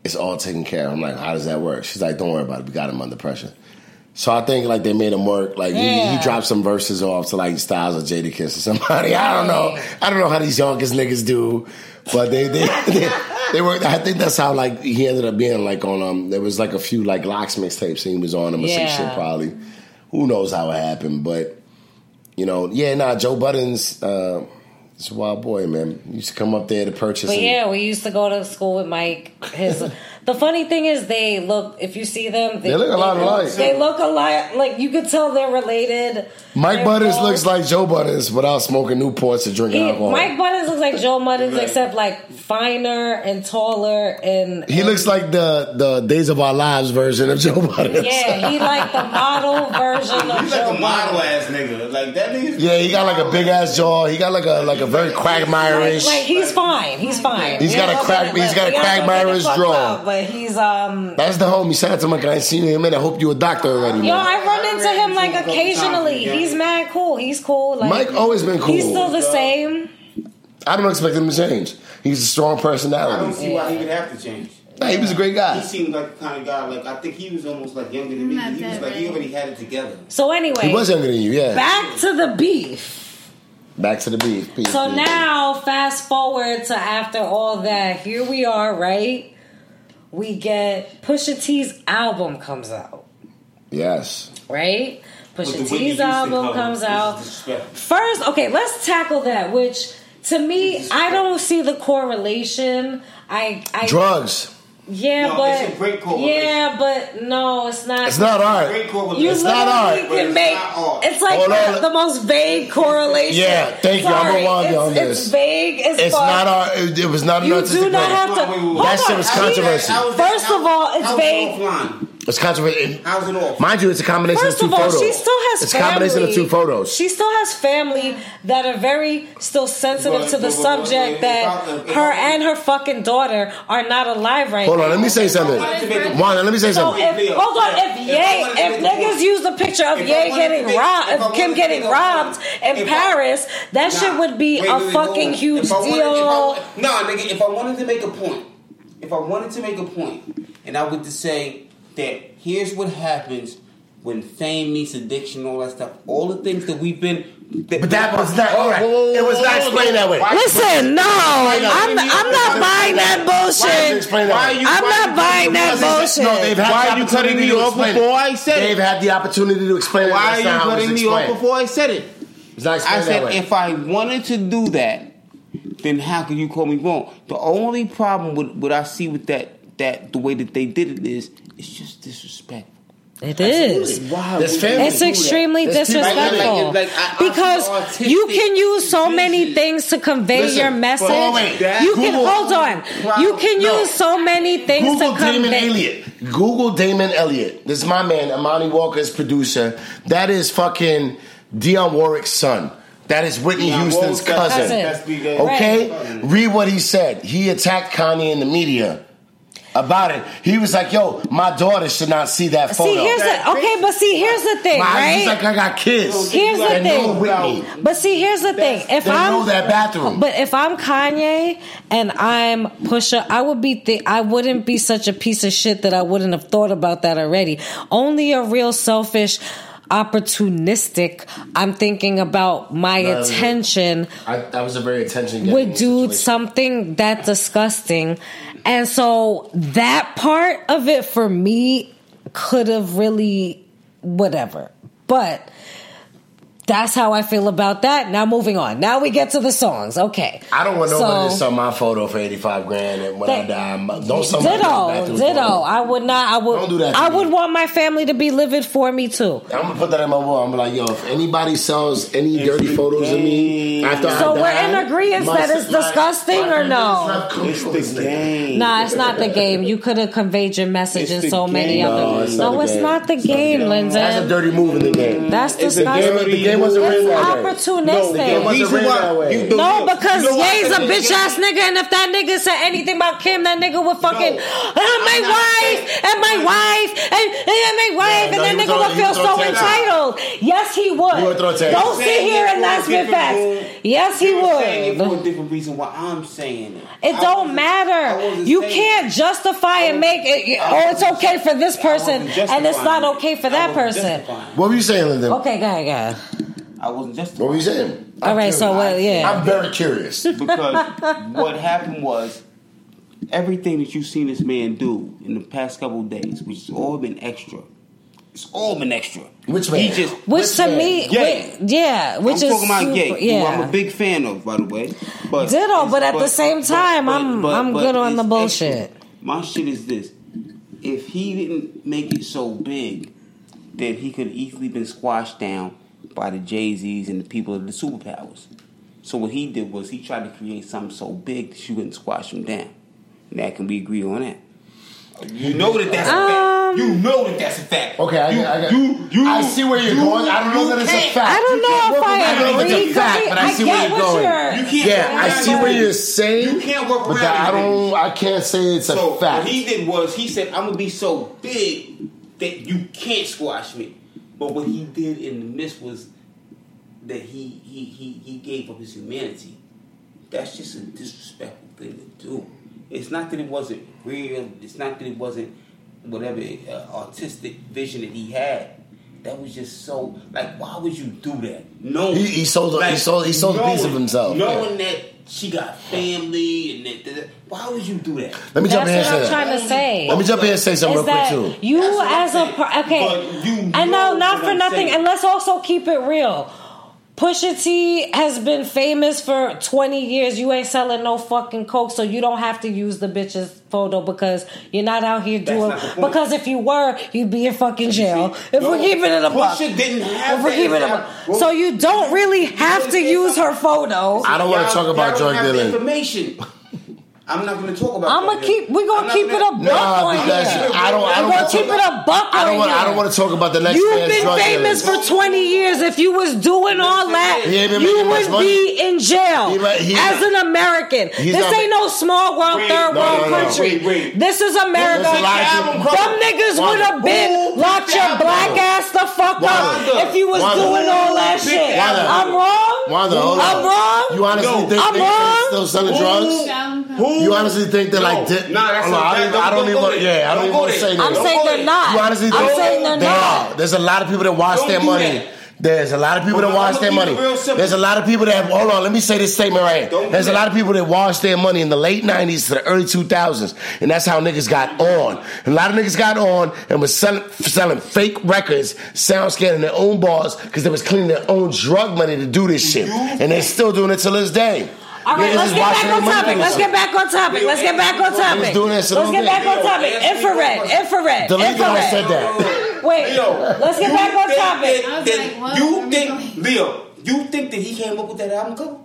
It's all taken care of. I'm like, how does that work? She's like, don't worry about it. We got him under pressure. So I think like they made him work. Like yeah. he, he dropped some verses off to like Styles or Jadakiss or somebody. I don't know. I don't know how these youngest niggas do, but they they, they they were. I think that's how like he ended up being like on um. There was like a few like Lox mixtapes he was on them or yeah. some shit probably. Who knows how it happened? But you know, yeah, nah. Joe Budden's uh, it's a wild boy, man. He used to come up there to purchase. But yeah, we used to go to school with Mike. His. The funny thing is, they look. If you see them, they, they look a lot alike. They look a lot like you could tell they're related. Mike they're Butters both. Looks like Joe Butters without smoking Newports and drinking he, alcohol. Mike Butters looks like Joe Butters except like finer and taller and. He and, looks like the, the Days of Our Lives version of Joe Butters. Yeah, he like the model version of He's Joe. He's like a model ass nigga, like that nigga. Yeah, he got like a big ass jaw. He got like a like a very Quagmire-ish. Like, like he's fine. He's fine. He's got a crack. He's got a Quagmire-ish jaw. He's um. That's the homie. Shout out to my guy. I seen him and I hope you a doctor already. Yo, know, I run into him like occasionally. He's mad cool. He's cool. Like, Mike always been cool. He's still the same. I don't expect him to change. He's a strong personality. I don't see why he would have to change. Nah, he was a great guy. He seemed like the kind of guy. Like I think he was almost like younger than me. Not he was like he already had it together. So anyway, he was younger than you. Yeah. Back to the beef. Back to the beef. Peace, so peace, now, peace. Fast forward to after all that. Here we are, right? We get Pusha T's album comes out. Yes. Right? Pusha T's album comes out. First, okay, let's tackle that, which to me, I don't see the correlation. I, I Drugs. Yeah, no, but it's a great correlation. Yeah, but no, it's not. It's not art. It's, right. you it's not art. Right, can it's make not art. It's like oh, the, the most vague correlation. Yeah, thank Sorry, you. I'm gonna you on it's, this. It's vague. As it's far. Not art. It, it was not an artistic. You do not have to. Wait, wait, wait. That shit was controversy. I, I was, First of all, it's vague. It's controversial. How's it all? Mind you, it's a combination First of two of all, photos. She still has it's family. It's a combination of two photos. She still has family that are very still sensitive but, to the but, subject but, but, that her and her fucking daughter are not alive right hold now. Hold on, let me say something. Wanda, let me say something. So if, hold on, if Ye, if niggas use the picture of Ye getting robbed, if Kim getting robbed in Paris, that shit would be a fucking huge deal. Nah, nigga, if I wanted to make a point, if I wanted to make a point, and I would just say, that here's what happens when fame meets addiction, all that stuff, all the things that we've been. That, but that, that was not. All right, whoa, it was not explained that way. Listen, no, I'm, I'm not buying that bullshit. Why why you, I'm not buying that bullshit. No, they've had why the are you cutting me off before I said it? They've had the opportunity to explain it. Why are you cutting me off before I said it? It's not explained I said that way. If I wanted to do that, then how can you call me wrong? The only problem with what I see with that, that the way that they did it is. It's just disrespectful. It is. Wow. It's extremely That's disrespectful. Like, like, like, because artistic, you can use so many things to convey listen, your message. Oh wait, that, you Google, can hold on. Wow, you can no. use so many things Google to convey. Damon Elliott. Google Damon Elliott. This is my man, Imani Walker's producer. That is fucking Dionne Warwick's son. That is Whitney yeah, Houston's cousin. cousin. Okay? Right. Read what he said. He attacked Kanye in the media. About it, he was like, "Yo, my daughter should not see that photo." See, here's the okay, but see, here's the thing, my, right? He's like, "I got kids." Here's the thing, but see, here's the That's, thing. If I'm know that bathroom, but if I'm Kanye and I'm Pusha, I would be. Th- I wouldn't be such a piece of shit that I wouldn't have thought about that already. Only a real selfish. opportunistic. I'm thinking about my no, attention. I, that was a very attention would do situation. Something that disgusting. And so that part of it for me could have really whatever. But that's how I feel about that. Now moving on. Now we get to the songs. Okay. I don't want nobody so, to sell my photo for eighty-five grand and when that, I die. I'm, don't sell my photo. Ditto. Ditto. I would not. I would. Don't do that. I me. would want my family to be livid for me too. I'm gonna put that in my wall. I'm like, yo, if anybody sells any if dirty photos of me after so I die, so we're in agreement that it's my, disgusting my, my or no? It's, not it's the game. Nah, it's not the game. You could have conveyed your message it's in so game. many no, other. It's no, it's not the it's game, game. Lindsay. That's a dirty move in the game. That's disgusting. It wasn't it's opportunistic. No, it wasn't that way. You, the, no, because you know Ye's a bitch ass nigga, and if that nigga said anything about Kim, that nigga would fucking no. oh, my wife and my wife and, and my wife, yeah, and no, that nigga throw, would feel so entitled. Out. Yes, he would. Don't sit here and lesbian facts. Yes, he would. For a different reason, why I'm saying it. It don't matter. You can't justify and make it. Oh, it's okay for this person, and it's not okay for that person. What were you saying, Linda? Okay, go ahead, go ahead. I wasn't just. What were you saying? All right, so well, yeah. I'm very curious because what happened was everything that you've seen this man do in the past couple of days, which has all been extra. It's all been extra. Which man? He just, which, which to man? me, yeah, which, yeah, which I'm is talking about super, Gay, yeah. who I'm a big fan of, by the way. But Ditto, but at but, the same time, but, I'm but, I'm but, good but on the bullshit. Extra. My shit is this: if he didn't make it so big, then he could have easily been squashed down by the Jay-Z's and the people of the superpowers. So what he did was he tried to create something so big that you wouldn't squash him down. And that can we agree on that? You know that that's um, a fact. You know that that's a fact. Okay, I, you, I, I, you, you, I see where you're you, going. I don't know that it's a fact. I don't know if I agree. I know it's a fact, but I, I see where you're going. You're, you can't yeah, I see what you're saying. You can't work around but that. I don't. I can't say it's so a fact. What he did was he said, "I'm gonna be so big that you can't squash me." But what he did in the midst was that he he, he, he gave up his humanity. That's just a disrespectful thing to do. It's not that it wasn't real. It's not that it wasn't whatever uh, artistic vision that he had. That was just so, like, why would you do that? No, he, he sold like, he sold he sold knowing, a piece of himself. Knowing yeah. that she got family and that, that, that, why would you do that? Let me That's jump in and say that. That's what I'm trying to say. Let me jump in and say something real quick too. You as a per- okay, you know I know not for I'm nothing, saying. And let's also keep it real. Pusha T has been famous for twenty years. You ain't selling no fucking coke, so you don't have to use the bitch's photo because you're not out here doing. Because if you were, you'd be in fucking jail. If no, we're keeping it a buck, Pusha didn't have. If we're keeping it a buck, so you don't really have to use her photo. I don't want to talk about drug dealing information. I'm not going to talk about. I'm gonna keep. We're gonna keep gonna, it a buck nah, on here. I don't. I don't want to keep about, it a buck on here. I don't want to talk about the next. You've been famous dealer. for twenty years. If you was doing all that, you would be in jail he, he, as an American. This ain't no small world, wait, third no, world no, no, country. Wait, wait. This is America. Them niggas would have been locked your black ass the fuck up if you was doing all that shit. I'm wrong. I'm wrong. You honestly think they're still selling drugs? Who? You honestly think that no, like di- nah, that's oh, no, I don't, I don't even want, yeah, I don't, don't even want to say that. I'm don't saying they're not. You honestly think I'm saying they're they not. Are. There's a lot of people that wash don't their money. That. There's a lot of people well, that wash I'm their money. There's a lot of people that have, hold on, let me say this statement right here. There's a lot of people that wash their money in the late nineties to the early two thousands, and that's how niggas got on. And a lot of niggas got on and was selling, selling fake records, sound scanning their own bars because they was cleaning their own drug money to do this shit, and they're still doing it till this day. All right, let's get, let's, get let's get back on topic. Let's get back on topic. Let's get back on topic. Infrared, infrared, the infrared. Said that. Wait, Leo, let's get back on topic. That, that, like, you think, Leo, you think that he came up with that album cover?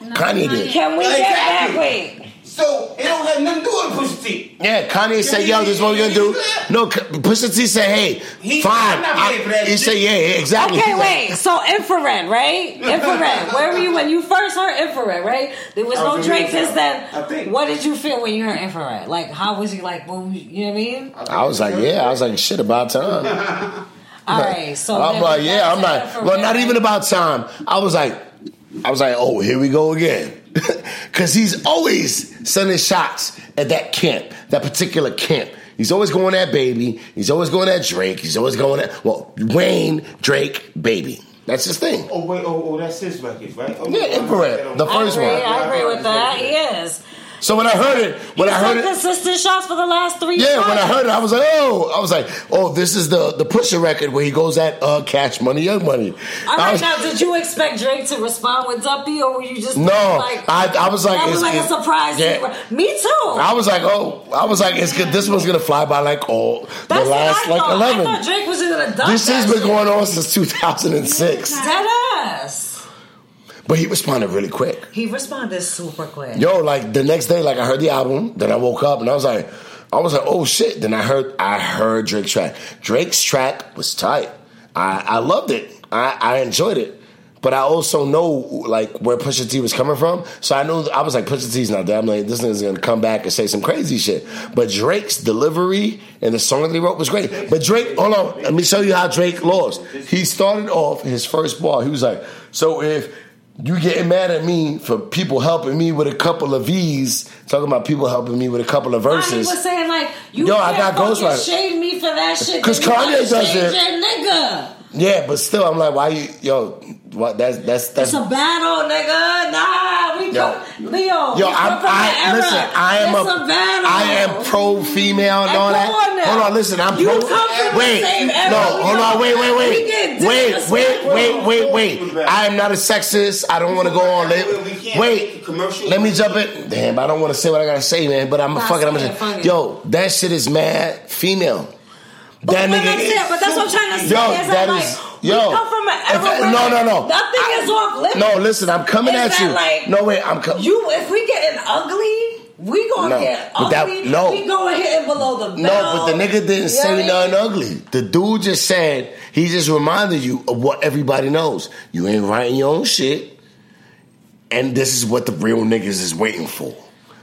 No, Kanye did. Can we exactly. get back? Wait. So it don't have nothing to do with Pusha T. Yeah, Kanye said, yo, this is what we're going to do. No, Pusha T said, hey, he, fine. I'm not I, for that he shit. said, yeah, exactly. Okay, wait. So infrared, right? Infrared. Where were you when you first heard infrared, right? There was no Drake since then. What did you feel when you heard infrared? Like, how was you like, boom, you know what I mean? I was like, yeah. I was like, shit, about time. All right. So I'm like, yeah, I'm not. Well, not even about time. I was like, I was like, oh, here we go again. Because he's always sending shots at that camp, that particular camp. He's always going at Baby. He's always going at Drake. He's always going at, well, Wayne, Drake, Baby. That's his thing. Oh, wait, oh, oh that's his record, right? Oh, yeah, Infrared, the first I agree, one. I agree with that, yes. So when I heard it, when I heard it, consistent shots for the last three. Yeah, times. When I heard it, I was like, oh, I was like, oh, this is the the Pusha record where he goes at uh, Cash Money, Young Money. All right, was, now, did you expect Drake to respond with Duppy, or were you just no? Like, I, I was like, that it's, was like it's, a surprise. Yeah. Me too. I was like, oh, I was like, it's good. This one's gonna fly by like all That's the last like eleven. I thought Drake was gonna dump. This has been going on since two thousand and six. Deadass. But he responded really quick. He responded super quick. Yo, like the next day, like I heard the album, then I woke up and I was like, I was like, oh shit. Then I heard, I heard Drake's track. Drake's track was tight. I, I loved it. I, I enjoyed it. But I also know like where Pusha T was coming from, so I knew I was like, Pusha T's not that. I'm like, this nigga's gonna come back and say some crazy shit. But Drake's delivery and the song that he wrote was great. But Drake, hold on, let me show you how Drake lost. He started off his first bar. He was like, so if you getting mad at me for people helping me with a couple of V's, talking about people helping me with a couple of verses. I was saying like, you Yo, I got Ghostwriter. Shade me for that shit. Because Kanye does it. Nigga. Yeah, but still, I'm like, why you, yo, what, that's, that's, that's. It's a battle, nigga. Nah, we yo, go, Leo. Yo, I'm, I, listen, I am it's a, a battle. I am pro-female and, and all that. On hold on, listen, I'm you pro. Wait, no, hold on, wait, wait, wait. Wait, wait, wait, wait, wait, wait. I am not a sexist. I don't want to go on. Let, wait, let me jump in. Damn, I don't want to say what I got to say, man, but I'm a fucking, I'm a fucking. Yo, that shit is mad female. But that nigga is, it, but that's what I'm trying to say. Yo, is that like, is yo. We come from an era. No, no, no. Nothing I, is off limits. No, listen, I'm coming is at you. Like, no wait, I'm coming. You, if we getting ugly, we gonna no, get ugly. That, no, we going hitting below the belt. No, but the nigga didn't you say nothing ugly. The dude just said he just reminded you of what everybody knows. You ain't writing your own shit, and this is what the real niggas is waiting for.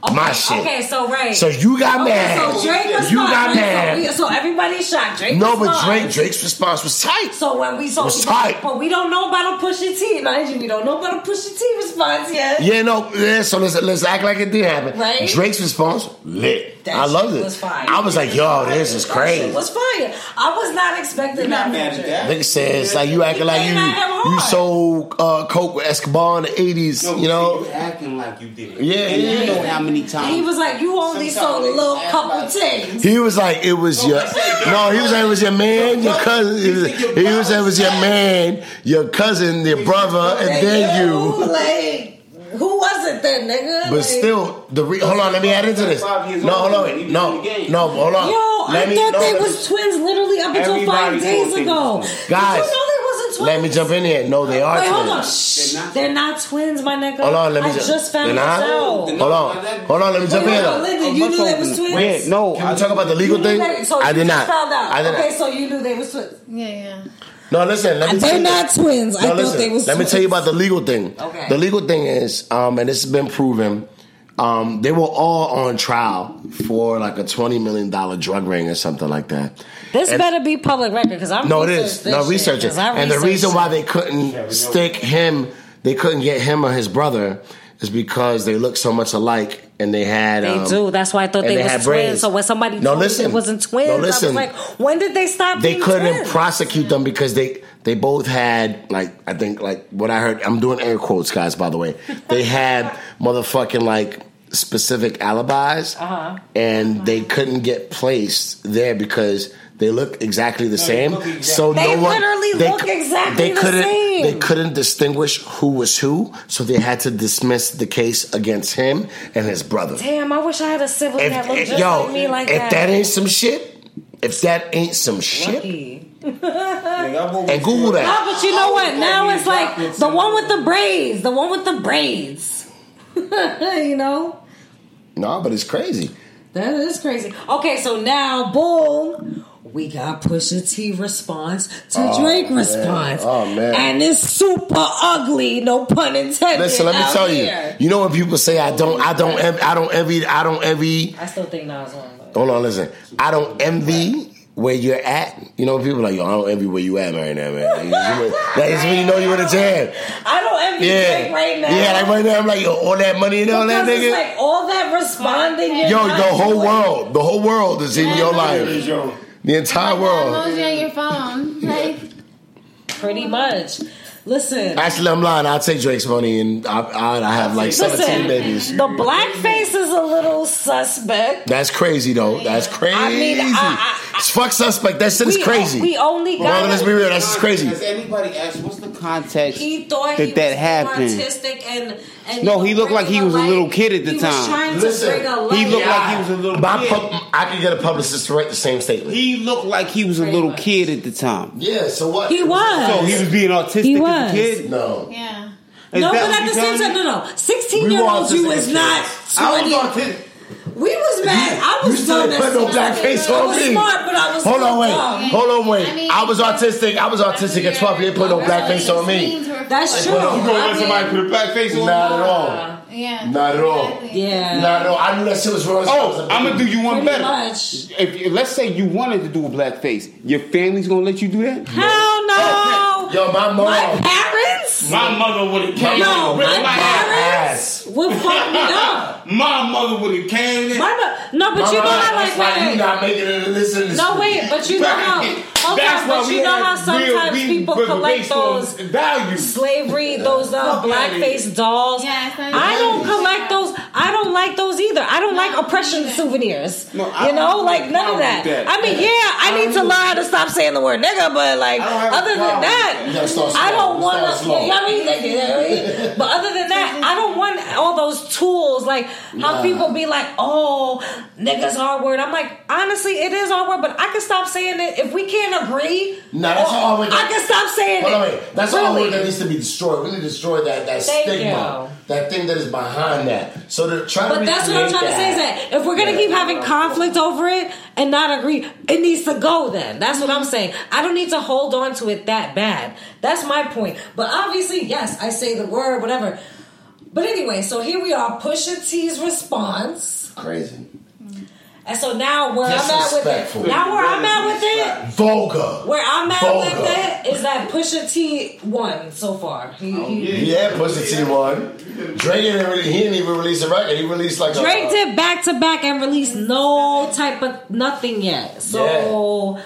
Okay, my shit. Okay, so right. So you got okay, mad. So Drake was you got mad. So, we, so everybody shot Drake. No, but Drake, Drake's response was tight. So when we saw, was we, tight. But we don't know about a Pusha T. Now we don't know about a Pusha T response yet. Yeah, no. Yeah, so let's let's act like it did happen. Right? Drake's response lit. That I loved it. Was fire. I was like, yo, this is crazy. It was fire. I was not expecting not that. that. Nigga says like you acting he like you you sold uh, coke with Escobar in the eighties. No, you know, you acting like you did. Yeah, and yeah. You know how many times he was like, you only sold a little couple things. He was like, it was your no. He was like, it was your man, your cousin. He was, he was like, it was your man, your cousin, your brother, and then you. Who was it then, nigga? But like, still, the re- hold on, let me add into this. No, hold on, no, no, hold on. Yo, let I me, thought no, they no, was twins literally up until five days ago. Guys, did you know they wasn't twins? Let me jump in here. No, they are Wait, twins. Hold on. Shh. They're, not, they're not twins, my nigga. Hold on, let me I ju- just found out. Hold on, hold on, let me jump in here. Linda, you knew they was twins. Wait, no, can I talk about the legal thing? I did not. I did not. Okay, so you knew they was twins. Yeah, yeah. No, listen. Let me They're not you. twins. No, I listen, thought they was. Let twins. me tell you about the legal thing. Okay. The legal thing is, um, and this has been proven. Um, they were all on trial for like a twenty million dollar drug ring or something like that. This and better be public record because I'm no, it is no researching. And the reason why they couldn't yeah, stick him, they couldn't get him or his brother, is because they look so much alike. And they had They um, do That's why I thought they, they was twins brains. So when somebody no, told me it wasn't twins no, listen. I was like, when did they stop They being couldn't twins? prosecute them because they They both had Like I think like what I heard, I'm doing air quotes, guys, by the way. They had motherfucking like specific alibis, uh-huh. And uh-huh. they couldn't get placed there because they look exactly the no, same. Exactly. So they no one, literally they, look exactly they the couldn't, same. They couldn't distinguish who was who, so they had to dismiss the case against him and his brother. Damn, I wish I had a sibling if, that looked if, just yo, like me like if that. If that ain't some shit, if that ain't some Lucky. shit. And Google that. No, but you know what? Now it's like the one with the braids. The one with the braids. You know? No, but it's crazy. That is crazy. Okay, so now, boom. We got Pusha T response to oh, Drake response. Man. Oh, man. And it's super ugly, no pun intended. Listen, let me tell here. you. You know when people say I don't I don't envy I don't envy I don't envy I still think Nas on. Hold on, listen. I don't envy where you're at. You know, people are like, yo, I don't envy where you at right now, man. Like, it's when you know you're in a jam. I don't envy yeah. Drake right now. Yeah, like right now, I'm like, yo, all that money and all that, nigga. Like all that responding. Yo, the whole world, the whole world is in your life. The entire world. Download you on your phone, like pretty much. Listen. Actually, I'm lying. I'll take Drake's money, and I, I, I have like seventeen Listen, babies. The blackface is a little suspect. That's crazy, though. That's crazy. I mean, I, I, fuck suspect. That shit we, is crazy. We only got. Well, let's be real. That's crazy. Has anybody asked what's the context? He thought that he that was happened. Artistic and, and no, he looked like he was a little kid at the he time. Was trying Listen, to bring a he looked yeah. like he was a little. My kid. Pu- I could get a publicist to write the same statement. He looked like he was Pretty a little much. kid at the time. Yeah. So what? He was. So he was being autistic. He was. Kid? No. Yeah. Is no, but at the same time, no, no. sixteen-year-olds, you was not twenty. I was on we was mad. You, I was dumb. You put no blackface on me. Smart, but I was Hold on, wait. Dumb. Hold on, wait. I, mean, I was autistic. I was autistic at twelve. They put no blackface on me. That's true. You going to let somebody put a blackface on me? Not at all. Yeah. Not at all. Yeah. Not at all. I knew that shit was wrong. Oh, I'm going to do you one better. Much. If let's say you wanted to do a blackface, your family's going to let you do that? Hell no. Yo, my mom. My parents? My mother would have came no, and ripped my, my parents ass. Would fuck me up. My mother would have came in. My mo- no, but my you know how like, like you not making it listen to No, wait, but you know how. Okay, that's but you know how sometimes real, people collect those values. Slavery, those uh, blackface dolls. Yeah, I don't collect those. I don't like those either. I don't no, like oppression no, souvenirs. No, you know, like none of that. that. I mean, yeah, I, I need to learn to stop saying the word nigga, but like other than that. I don't want to, you know what I mean? Like, you know what I mean? But other than that, I don't want all those tools, like how nah. people be like, oh, nigga's our word. I'm like, honestly, it is our word, but I can stop saying it. If we can't agree, nah, that's all I can stop saying well, it. Wait, that's really. all word that needs to be destroyed. We need to destroy that, that stigma, you. that thing that is behind that. So they're trying but to But that's what I'm trying that. to say is that if we're going to yeah. keep having conflict over it and not agree, it needs to go then. That's what I'm saying. I don't need to hold on to it that bad. That's my point. But obviously, yes, I say the word, whatever. But anyway, so here we are, Pusha T's response. Crazy. And so now where I'm at with it, now where I'm at with it, vulgar. Where I'm at vulgar. with it is that Pusha T won so far. He, he, yeah, Pusha T won. Drake didn't really, he didn't even release a record. He released like Drake a... Drake did back to back and released no type of nothing yet. So... Yeah.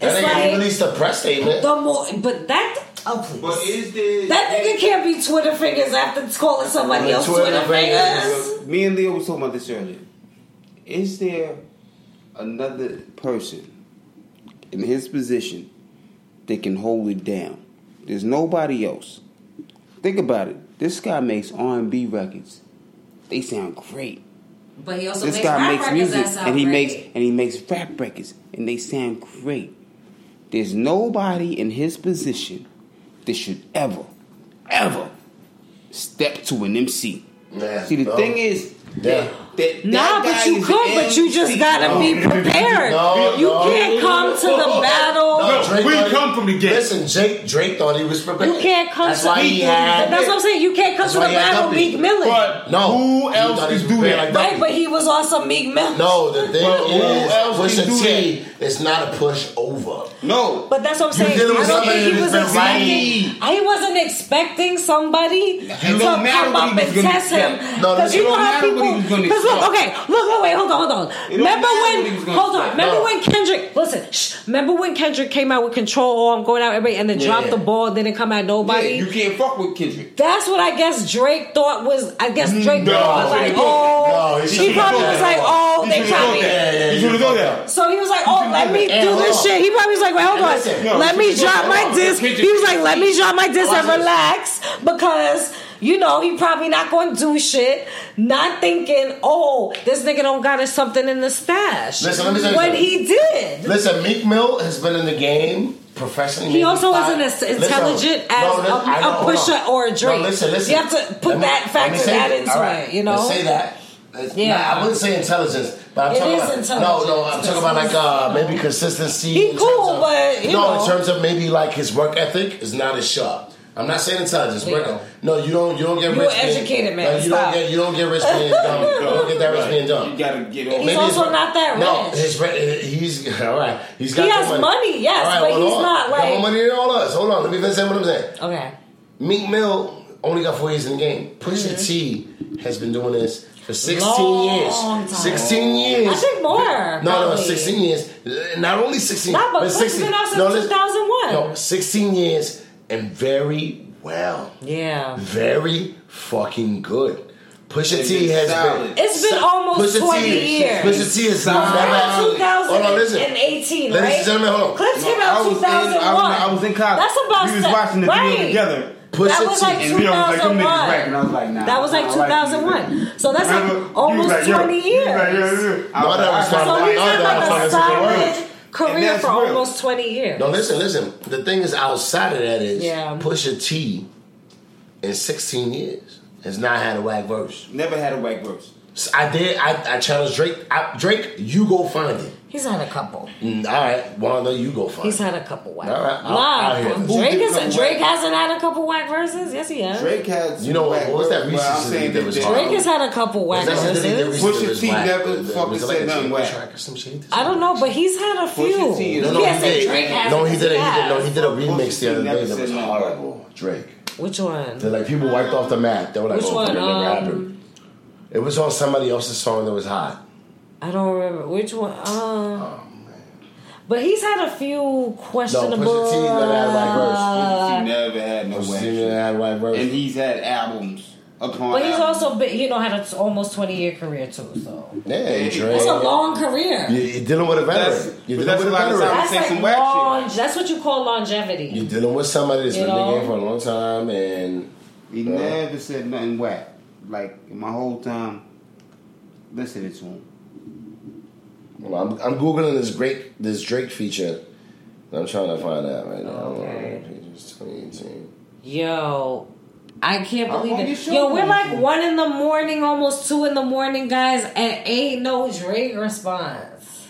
It's that nigga like, released a press statement. The more, but that, oh please. But is there, that nigga can't be Twitter fingers after calling somebody else Twitter, Twitter fingers. fingers. Me and Leo was talking about this earlier. Is there another person in his position that can hold it down? There's nobody else. Think about it. This guy makes R and B records. They sound great. But he also this makes guy rap makes music, and he great. makes and he makes rap records, and they sound great. There's nobody in his position that should ever, ever step to an M C. Nah, See, the no. thing is, yeah. that, that, nah, that but you could, but you just gotta no. be prepared. No, you no. can't come to the battle. No, Drake we thought, come from the game. Listen, Jake, Drake thought he was prepared. You can't come that's to the battle. That's what I'm saying. You can't come that's to the battle, Meek Mill. But no, who else is doing that? Like right, but he was also Meek Mill. No, the thing but is, Pusha T, it's not a pushover. No, but that's what I'm saying. I don't think he was expecting. I wasn't expecting somebody to come up and test him. Because you know how people. Because look, okay, look, look, wait, hold on, hold on. Remember when? Hold on. Remember when Kendrick? Listen, shh, remember when Kendrick came out with Control? I'm going out, everybody, and then dropped the ball. Didn't come at nobody. You can't fuck with Kendrick. That's what I guess Drake thought was. I guess Drake thought was like, oh, he probably was like, oh, they tried me. So he was like, oh. Let me do this shit. He probably was like, wait, hold on. Let me drop my disc. He was like, let me drop my disc and relax because, you know, he probably not going to do shit. Not thinking, oh, this nigga don't got something in the stash. Listen, let me tell you something. What he did. Listen, Meek Mill has been in the game professionally. He also wasn't as intelligent as a pusher or a Drake. Listen, listen. You have to put that factor that into it, you know? Let's say that. Yeah, nah, I wouldn't say intelligence, but I'm it talking is about intelligence. no, no. I'm talking about like uh, maybe consistency. He cool, of, but you no, know. in terms of maybe like his work ethic is not as sharp. I'm not saying intelligence. We're, no, you don't. You don't get you rich. You're educated, being, man. Like, you don't get. You don't get rich being dumb. You don't get that rich right. being dumb. You gotta get. He's maybe also not that rich. No, his, he's all right. He's got. He has money. money yes, right, but well, he's on. not like got more money than all us. Hold on, let me finish what I'm saying. Okay. Meek Mill only got four years in the game. Pusha mm-hmm. T has been doing this for sixteen years. Time. sixteen years. I think more. No, probably. no, sixteen years. Not only sixteen. Not but, but Pusha's been out since no, two thousand one. No, sixteen years. And very well. Yeah. Very fucking good. Pusha T has been. It's been almost twenty years. Pusha T is solid. two thousand eighteen, right? Ladies and gentlemen, hold on. Clips came out in two thousand one. I was in college. That's about that. We was watching the video together. That was like two thousand one. That was like two thousand one. So that's like almost twenty years. No, that was solid. Career for real. Almost twenty years. No, listen, listen. The thing is, outside of that is yeah. Pusha T in sixteen years has not had a whack verse. Never had a whack verse. So I did. I, I challenged Drake. I, Drake, you go find it. He's had a couple. Mm, all right. Well, no, you go find He's it. He's had a couple whack verses. All right. I'll, I'll Drake, is, Drake hasn't had a couple whack verses? Yes, he has. Drake has. You know what? What's that reason? Well, Drake hard. has had a couple whack verses. Pusha T never fucking said nothing whack. I don't know, but he's had a few. No, no, he did. No, he did. No, he did a remix the other day that was horrible. Drake. Which one? They're like, people wiped off the map. They were like, oh, they're rapper. It was on somebody else's song that was hot. I don't remember which one. Uh, oh, man. But he's had a few questionable... No, Pusha T never had a white verse. Pusha T never had no Pusha T never had a white verse. And he's had albums upon But he's albums. also, been, you know, had an t- almost twenty-year career, too, so... Yeah, it's a long career. You're, you're dealing with a veteran. You're dealing with a veteran. That's, like some long, that's what you call longevity. You're dealing with somebody that's you been in the game for a long time, and... He uh, never said nothing whack. Like, my whole time listening to him. Well, I'm, I'm Googling this Drake, this Drake feature. I'm trying to find out right now. Okay. twenty eighteen. Yo, I can't believe it. Sure Yo, we're like sure. one in the morning, almost two in the morning, guys, and ain't no Drake response.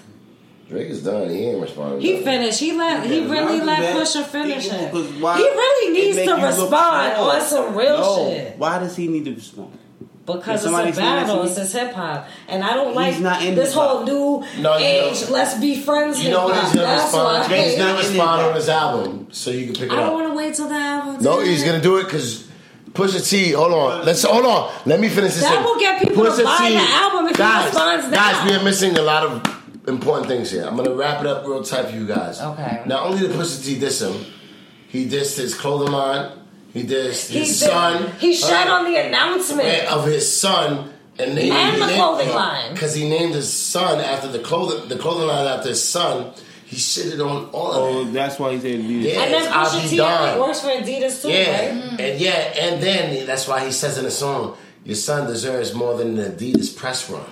Drake is done. He ain't responding. He finished. He let. He, he really let Pusha finish it. it. He really needs to respond on some real no. shit. Why does he need to respond? Because yeah, it's a battle, it's, it's hip hop, and I don't like this whole new no, age. Know. Let's be friends. You know he's gonna respond. He's gonna respond on his album, so you can pick it up. I don't want to wait till the album. No, he's gonna do it because Pusha T. Hold on, let's hold on. Let me finish this. That thing. will get people Pusha to buy T, the album if guys, he responds. Now. Guys, we are missing a lot of important things here. I'm gonna wrap it up real tight for you guys. Okay. Not only did Pusha T diss him, he dissed his clothing line. He dissed his he son. He shat uh, on the announcement of his son, and, they, and the named, clothing line because he named his son after the clothing the clothing line after his son. He shitted on all of it. Oh, that's why he said Adidas. Yeah, and then Pusha T only works for Adidas too, yeah. right? Mm. And yeah, and then that's why he says in the song, "Your son deserves more than an Adidas press run."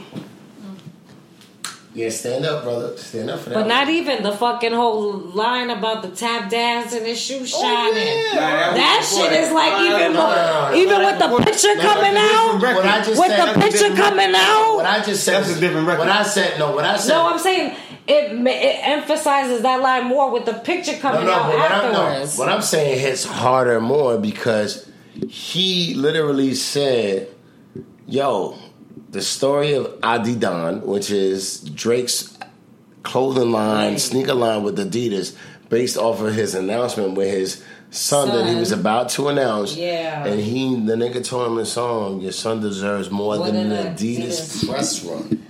Yeah, stand up, brother. Stand up for that. But one. Not even the fucking whole line about the tap dance and his shoe shining. Oh, yeah. That, that shit is like no, even no, with, no, no, no. even no, with no, the picture no, coming out. With said, the picture coming out. What I just said. That's a different record. What I said. No, what I said. No, I'm saying it. It emphasizes that line more with the picture coming no, no, out what afterwards. I'm, no, what I'm saying hits harder more because he literally said, "Yo." The story of Adidas, which is Drake's clothing line, sneaker line with Adidas, based off of his announcement with his son, son. that he was about to announce. Yeah. And he, the nigga told him in the song, your son deserves more, more than, than an Adidas, Adidas press run.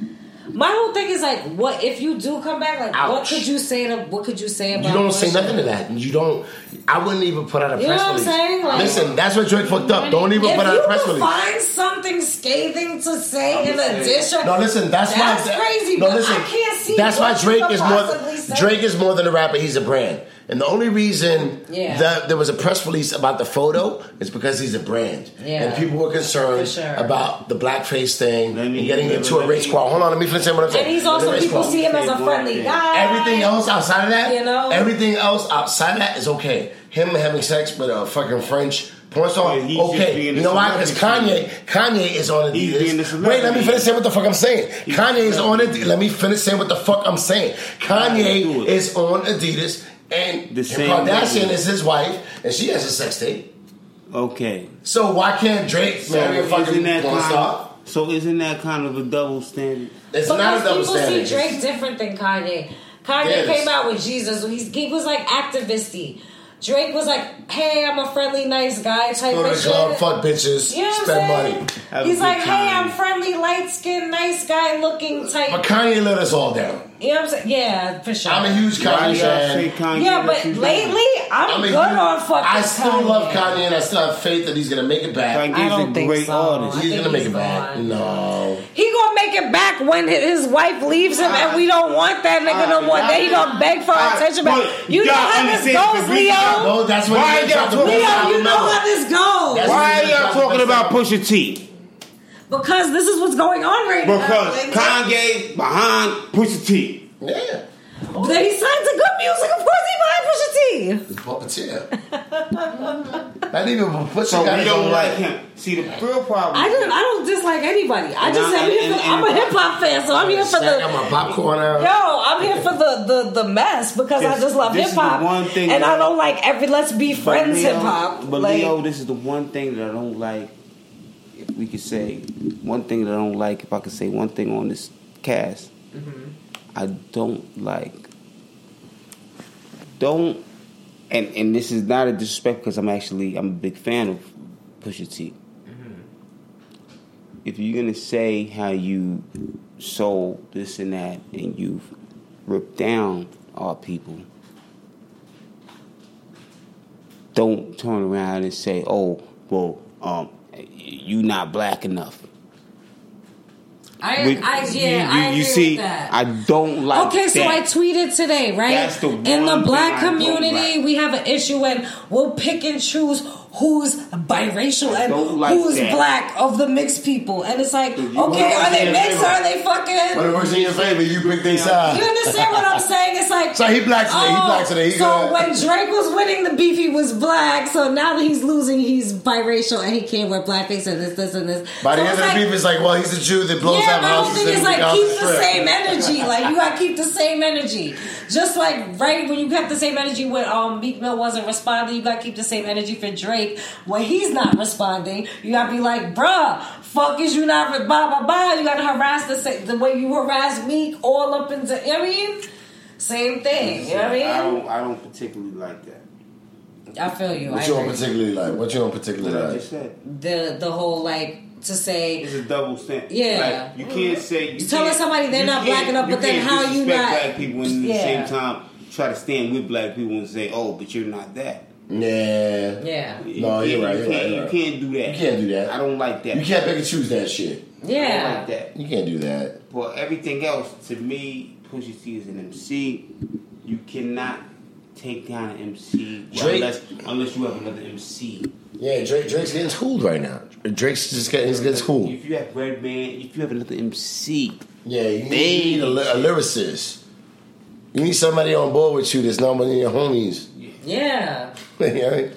My whole thing is like, what if you do come back? Like, Ouch. what could you say? To, what could you say about? You don't Russia? say nothing to that. You don't. I wouldn't even put out a press release. You know what I'm saying? Like, listen, that's what Drake fucked up. Don't even put out a press release. If you find something scathing to say in addition, no, listen, that's, that's why crazy. No, listen, I can't see. That's why Drake is more. Say. Drake is more than a rapper. He's a brand, and the only reason yeah. that there was a press release about the photo is because he's a brand, yeah. and people were concerned sure. about the blackface thing me, and getting into a race quarrel. Hold on, let me finish. And he's also people see him as a friendly guy. Everything else outside of that, you know, everything else outside of that is okay. Him having sex with a fucking French porn star, yeah, okay. You know why? Because Kanye, Kanye is on Adidas. Wait, let me finish saying what the fuck I'm saying. He's Kanye is on Adidas. Let me finish saying what the fuck I'm saying. Kanye is on Adidas, and the Kim Kardashian is his wife, and she has a sex tape. Okay. So why can't Drake marry a fucking porn star? So isn't that kind of a double standard? It's because not a double standard. People see Drake different than Kanye. Kanye came out with Jesus. He's, he was like activisty. Drake was like, hey, I'm a friendly, nice guy type of shit. Go to the club, fuck bitches, you know what spend what money. Have He's like, time. hey, I'm friendly, light-skinned, nice guy looking type. But Kanye let us all down. You know what I'm saying? Yeah, for sure. I'm a huge Kanye fan. Kanye yeah, but lately, I'm, I'm good huge, on fucking I still Kanye. love Kanye, and I still have faith that he's going to make it back. Kanye's I don't a think great so. artist. He's going to make it back. Gone. No. He going to make it back when his wife leaves him, I, and we don't want that nigga no more. Then he going to beg for our attention back. You know how this goes, Leo. No, that's what Why are y'all talking about? You know how this goes. Why are y'all talking about Pusha T? Because this is what's going on right because now. Because Kanye behind Pusha T. Yeah. Oh. Then he signed to good music. Of course he behind Pusha T. He's puppeteer. Not even Pusha. So we don't like him. See, the real problem. I don't. I don't dislike anybody. I just I'm, here for, I'm a hip hop fan, so I'm here for the. I got my popcorn out. Yo, I'm here for the the, the mess because this, I just love hip hop. One thing, and I don't like every let's be friends hip hop. But like, Leo, this is the one thing that I don't like. If we could say one thing that I don't like, if I could say one thing on this cast, mm-hmm. I don't like, don't, and, and this is not a disrespect because I'm actually, I'm a big fan of Pusha T. Mm-hmm. If you're going to say how you sold this and that and you've ripped down our people, don't turn around and say, oh, well, um, you not black enough. I, I yeah, you, you, I agree you see, with that. I don't like. Okay, that. so I tweeted today, right? That's the one in the black community, like. we have an issue when we'll pick and choose who's biracial and like who's that. black of the mixed people, and it's like, okay, are they mixed? Or are they fucking? What works in your favor? You pick their side. You understand what I'm saying? It's like, so he black today. Oh, he black today. He so gonna... when Drake was winning the beef, he was black. So now that he's losing, he's biracial and he can't wear blackface and this, this, and this. By so the end of the beef, it's like, well, he's a Jew that blows. Yeah. Yeah, my whole thing is like keep the trip. same energy. Like you gotta keep the same energy. Just like right when you kept the same energy when um Meek Mill wasn't responding, you gotta keep the same energy for Drake when he's not responding. You gotta be like, bruh, fuck is you not re- blah blah blah. You gotta harass the same, the way you harass Meek all up into. You know what I mean? Same thing. You know what I mean? I don't. I don't particularly like that. I feel you. What I you don't particularly like? What you don't particularly like? I just said. The the whole like. To say it's a double standard. Yeah, like, you can't say you telling somebody they're not black enough, but then how you not black people and yeah. at the same time try to stand with black people and say, oh, but you're not that. Yeah, yeah. You no, you're right. You're you, can't, right. you can't do that. You can't do that. I don't like that. You can't pick and choose that shit. Yeah, I don't like that. You can't do that. But everything else, to me, Pusha T is an M C. You cannot take down an M C unless unless you have another M C. Yeah, Drake, Drake's getting schooled right now. Drake's just getting, he's getting schooled. If you have Redman, if you have another M C, yeah, you need, need a, a lyricist. You need somebody on board with you that's not one of your homies. Yeah, yeah. You know what I mean?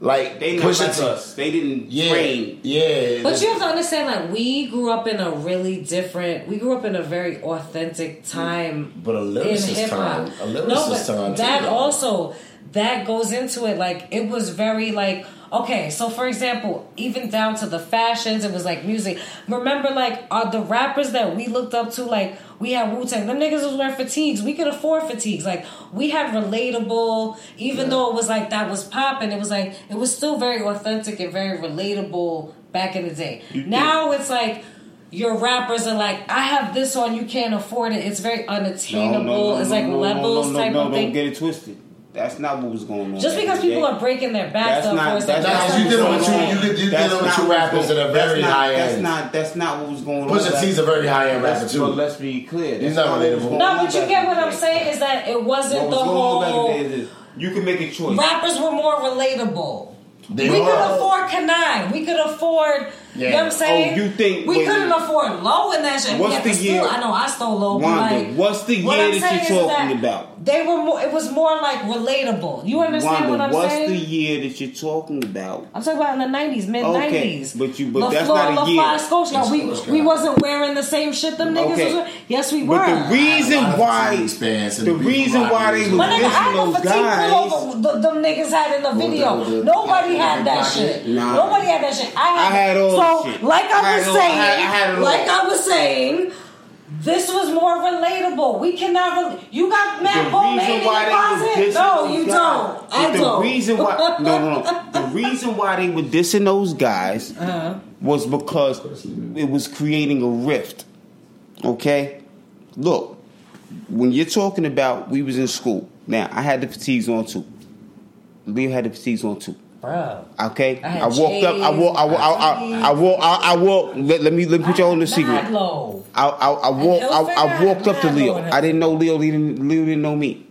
Like they push like it to us. They didn't yeah, train. Yeah, but you have to understand, like we grew up in a really different. We grew up in a very authentic time, but a lyricist time, a lyricist no, time. That too, also that goes into it. Like it was very like. Okay, so for example, even down to the fashions, it was like music. Remember, like, uh, the rappers that we looked up to, like, we had Wu-Tang. Them niggas was wearing fatigues. We could afford fatigues. Like, we had relatable, even yeah. though it was like that was popping, it was like, it was still very authentic and very relatable back in the day. Mm-hmm. Now it's like, your rappers are like, I have this on, you can't afford it. It's very unattainable. No, no, no, it's like no, no, levels no, no, type no, no, of thing. Don't get it twisted. That's not what was going on. Just because people day. are breaking their backs, of course, that's not. You dealing with you, you dealing with two rappers that are very not, high that's end. That's not. That's not what was going Pusha on. Pusha T's a very high end rapper too. But let's be clear. He's not relatable. No, but you get what I'm saying is that it wasn't what the was whole. Is you can make a choice. Rappers were more relatable. They we were. could afford Kanai. We could afford. Yeah. You know what I'm saying? Oh, you think we wait, couldn't afford low in that shit? What's yeah, the year? Still, I know I stole low. Wanda, like, what's the year that you're talking that about? They were more. It was more like relatable. You understand Wanda, what I'm what's saying? What's the year that you're talking about? I'm talking about in the nineties, mid nineties. Okay, but you, but La that's Florida, not a year. La Florida, La Florida, we Florida. we wasn't wearing the same shit. Them niggas. Okay. Was, yes, we were. But the reason why, the, the reason why they were missing those guys, them niggas had in the video. Nobody had that shit. Nobody had that shit. I had all. So, like I was saying, like I was saying, this was more relatable. We cannot. Re- you got Matt Bowman in your closet? No, you don't. I don't. The reason why, no, no, no. The reason why they were dissing those guys uh-huh. was because it was creating a rift. Okay, look, when you're talking about we was in school. Now I had the fatigues on too. Leo had the fatigues on too. Bro. Okay, I, I walked up. I walk. I walk. I walk. I walk. Let, let me let me put y'all on the secret. I walk. I, I walked up to Leo. I didn't know Leo. He didn't, Leo didn't know me.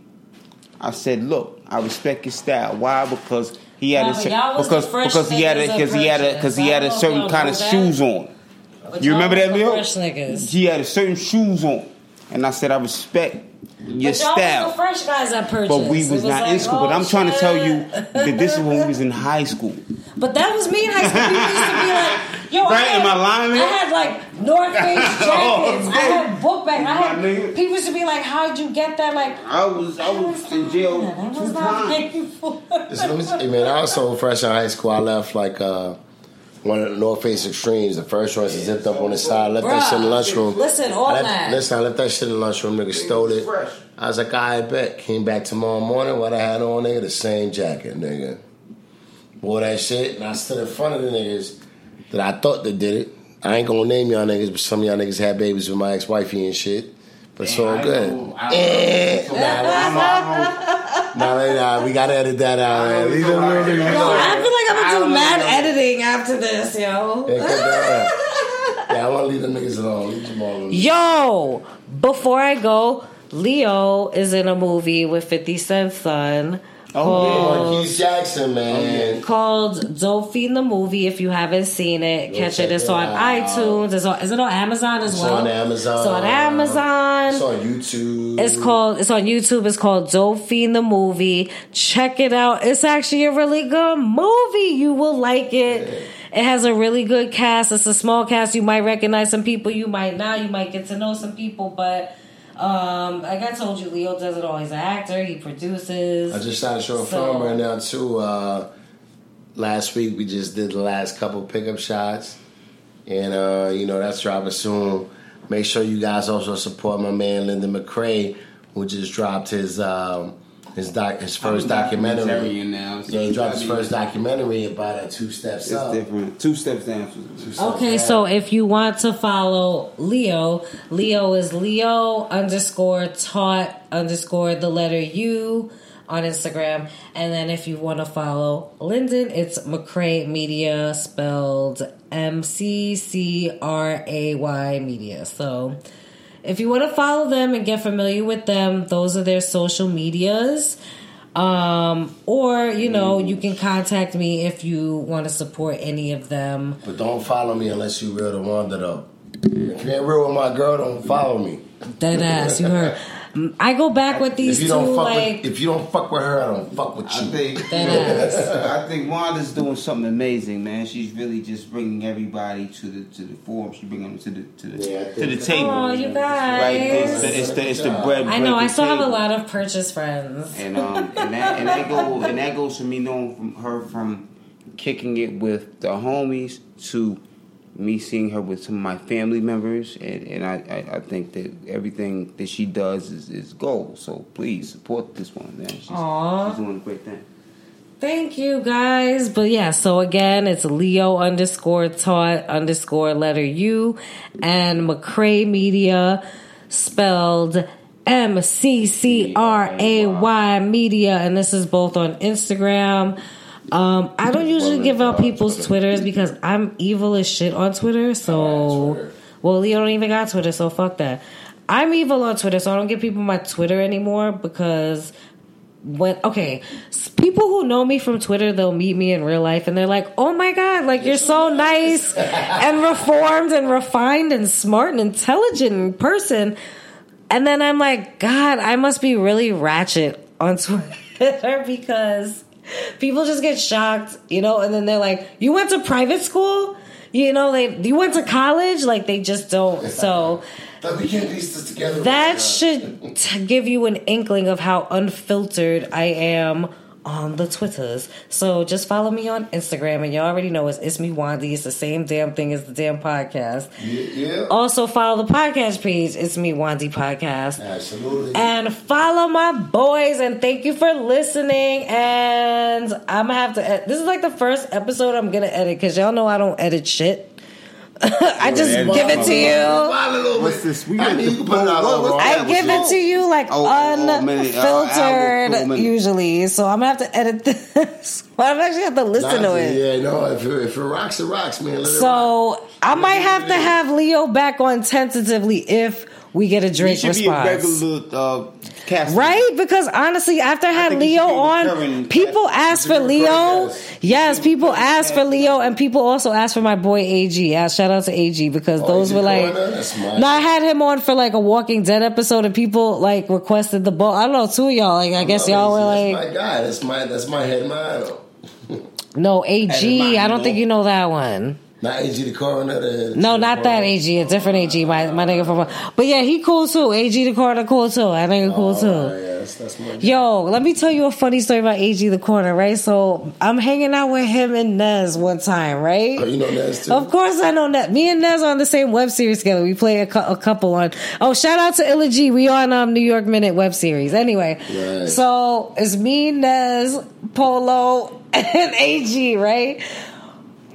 I said, "Look, I respect his style. Why? Because he had no, a certain, because because he had a because he had a because he had a certain kind of shoes on. But you remember that, Leo? He had a certain shoes on, and I said, I respect." Your but y'all style. Was the fresh guys I purchased. But we was, was not like, in school. Oh, but I'm shit. trying to tell you that this is when we was in high school. But that was me in high school. We used to be like, yo, right, I, had, am I, lying? I had like North Face jackets. oh, I had book bags. I had people used to be like, how'd you get that? Like I was, I was in jail. I was not paying for. Hey man, I was so fresh in high school. I left like. Uh, One of the North Face Extremes, the first choice is zipped up on the side. Left Bruh, that shit in the lunchroom. Listen, all left, that. Listen, I left that shit in the lunchroom. Nigga stole it. I was like, I bet. Came back tomorrow morning. What I had on, nigga, the same jacket, nigga. Wore that shit, and I stood in front of the niggas that I thought that did it. I ain't gonna name y'all niggas, but some of y'all niggas had babies with my ex wifey and shit. But it's all good. Nah, nah, we gotta edit that out. Man. Leave them little niggas. Yo, I feel like I'm gonna do mad editing after this, yo. Yeah, yeah, I wanna leave them niggas alone. Leave them all alone. Yo, before I go, Leo is in a movie with fifty Cent's son. Oh, Marquise Jackson, man. Called Dolphine the Movie. If you haven't seen it, catch it. It's on iTunes. It's on. Is it on Amazon as well? It's on Amazon. It's on Amazon. It's on YouTube. It's called. It's on YouTube. It's called Dolphine the Movie. Check it out. It's actually a really good movie. You will like it. It has a really good cast. It's a small cast. You might recognize some people. You might not. You might get to know some people, but. Um, like I told you, Leo doesn't always act. He produces. I just shot a short so. film right now too. Uh, last week we just did the last couple pickup shots, and uh, you know that's dropping soon. Make sure you guys also support my man Lyndon McCrae, who just dropped his um, his doc his first documentary. Now, so yeah, he dropped his first documentary about a two steps it's up. Different. Two steps down. Two steps okay, down. So if you want to follow Leo, Leo is Leo underscore taught underscore the letter U on Instagram, and then if you want to follow Lyndon, it's McCray Media spelled M C C R A Y Media. So. If you want to follow them and get familiar with them, those are their social medias. Um, or, you know, you can contact me if you want to support any of them. But don't follow me unless you real to Wanda, though. If you ain't real with my girl, don't follow me. Dead ass, you heard. I go back with these if you two, don't fuck like... With, if you don't fuck with her, I don't fuck with you. I think, I think Wanda's doing something amazing, man. She's really just bringing everybody to the to the forum. She's bringing them to the to the, yeah, to the table. Oh, you guys. Right? It's, the, it's, the, it's the bread, bread I know, I still table. have a lot of purchase friends. And um, and that, and that, go, and that goes from me knowing from her from kicking it with the homies to me seeing her with some of my family members, and, and I, I, I think that everything that she does is, is gold. So please support this one, man. She's, she's doing a great thing. Thank you, guys. But yeah, so again, it's Leo underscore taught underscore letter U and McCray Media spelled M C C R A Y Media. And this is both on Instagram. Um, I don't usually give out people's Twitters because I'm evil as shit on Twitter. So, well, Leo don't even got Twitter, so fuck that. I'm evil on Twitter, so I don't give people my Twitter anymore because When okay, people who know me from Twitter, they'll meet me in real life and they're like, oh my God, like you're so nice and reformed and refined and smart and intelligent person. And then I'm like, God, I must be really ratchet on Twitter because people just get shocked, you know, and then they're like, you went to private school? You know, they you went to college? Like they just don't. So we can't piece this together. That should t- give you an inkling of how unfiltered I am on the Twitters. So just follow me on Instagram, and y'all already know it's it's me Wandy. It's the same damn thing as the damn podcast. Yeah, yeah. Also follow the podcast page. It's me Wandy podcast. Absolutely. And follow my boys. And thank you for listening. And I'm gonna have to. Ed- this is like the first episode I'm gonna edit because y'all know I don't edit shit. I just give it to you. What's this? We I, mean, put out I give it to you like oh, unfiltered oh, oh, oh, usually. So I'm gonna have to edit this. Well, I'm actually have to listen nah, to it. Yeah, no. If it, if it rocks, it rocks, man. Let so it rock. I might have to have Leo back on tentatively if we get a Drake response. Be a regular, uh, casting. Right? Because honestly, after I had I Leo on, people asked for Leo. Yes, people asked for Leo, and people also asked for my boy A G. Yeah, shout out to A G because oh, those A G were like. No, I had him on for like a Walking Dead episode, and people like requested the ball. I don't know, two of y'all. Like I, I guess y'all A G. Were like, "My God, that's my that's my head model." No, A G. I don't think you know that one. Not A G the coroner. The no, not that A G. A different A G. My my nigga from. But yeah, he cool too. A G the coroner cool too. I think he cool too. Oh, yeah, that's, that's my Yo, let me tell you a funny story about A G the coroner. Right, so I'm hanging out with him and Nez one time. Right. Oh, you know Nez too. Of course, I know Nez. Me and Nez are on the same web series together. We play a, cu- a couple on. Oh, shout out to Illa G. We on um New York Minute web series. Anyway, right. So it's me, Nez, Polo, and A G. Right.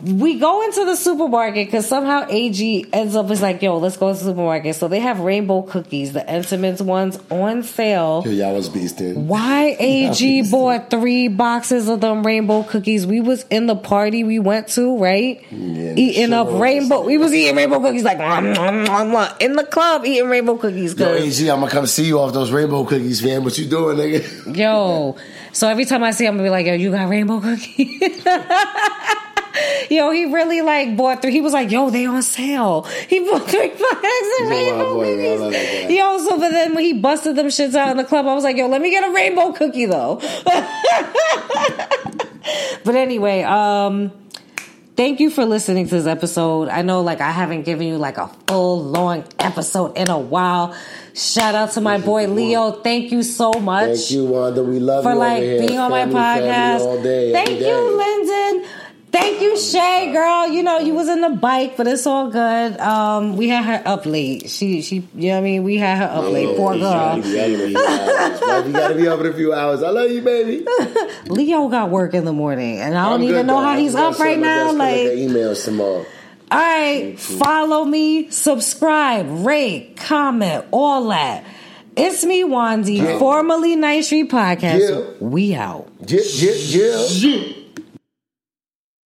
We go into the supermarket because somehow A G ends up is like, yo, let's go to the supermarket. So they have rainbow cookies, the Entenmann's ones on sale. Yo, y'all was beasted. Why A G was bought three boxes of them rainbow cookies? We was in the party we went to, right? Yeah, eating sure up rainbow. We was eating rainbow cookies like nom, nom, nom, nom. In the club eating rainbow cookies. Yo, A G, I'm gonna come see you off those rainbow cookies, man. What you doing, nigga? Yo, so every time I see him, I'm gonna be like, yo, you got rainbow cookies. Yo, he really like bought three. He was like, yo, they on sale. He bought three bags of rainbow boy, cookies. Yo, so but then when he busted them shits out in the club, I was like, yo, let me get a rainbow cookie though. But anyway, um, thank you for listening to this episode. I know like I haven't given you like a full long episode in a while. Shout out to my thank boy Leo. Thank you so much. Thank you, Wanda. We love for, you. For like being family, on my podcast. All day, thank you, Lyndon. Thank you, Shay, girl. You know, you was in the bike, but it's all good. Um, we had her up late. She, she, you know what I mean? We had her up oh, late. Poor girl. You gotta be up in a few hours. I love you, baby. Leo got work in the morning, and I don't I'm even good, know though. How he's I'm up right now. Like, emails tomorrow. All right, follow me, subscribe, rate, comment, all that. It's me, Wandy, oh. formerly Night Street Podcast. Yeah. We out. Yeah, yeah, yeah. Yeah.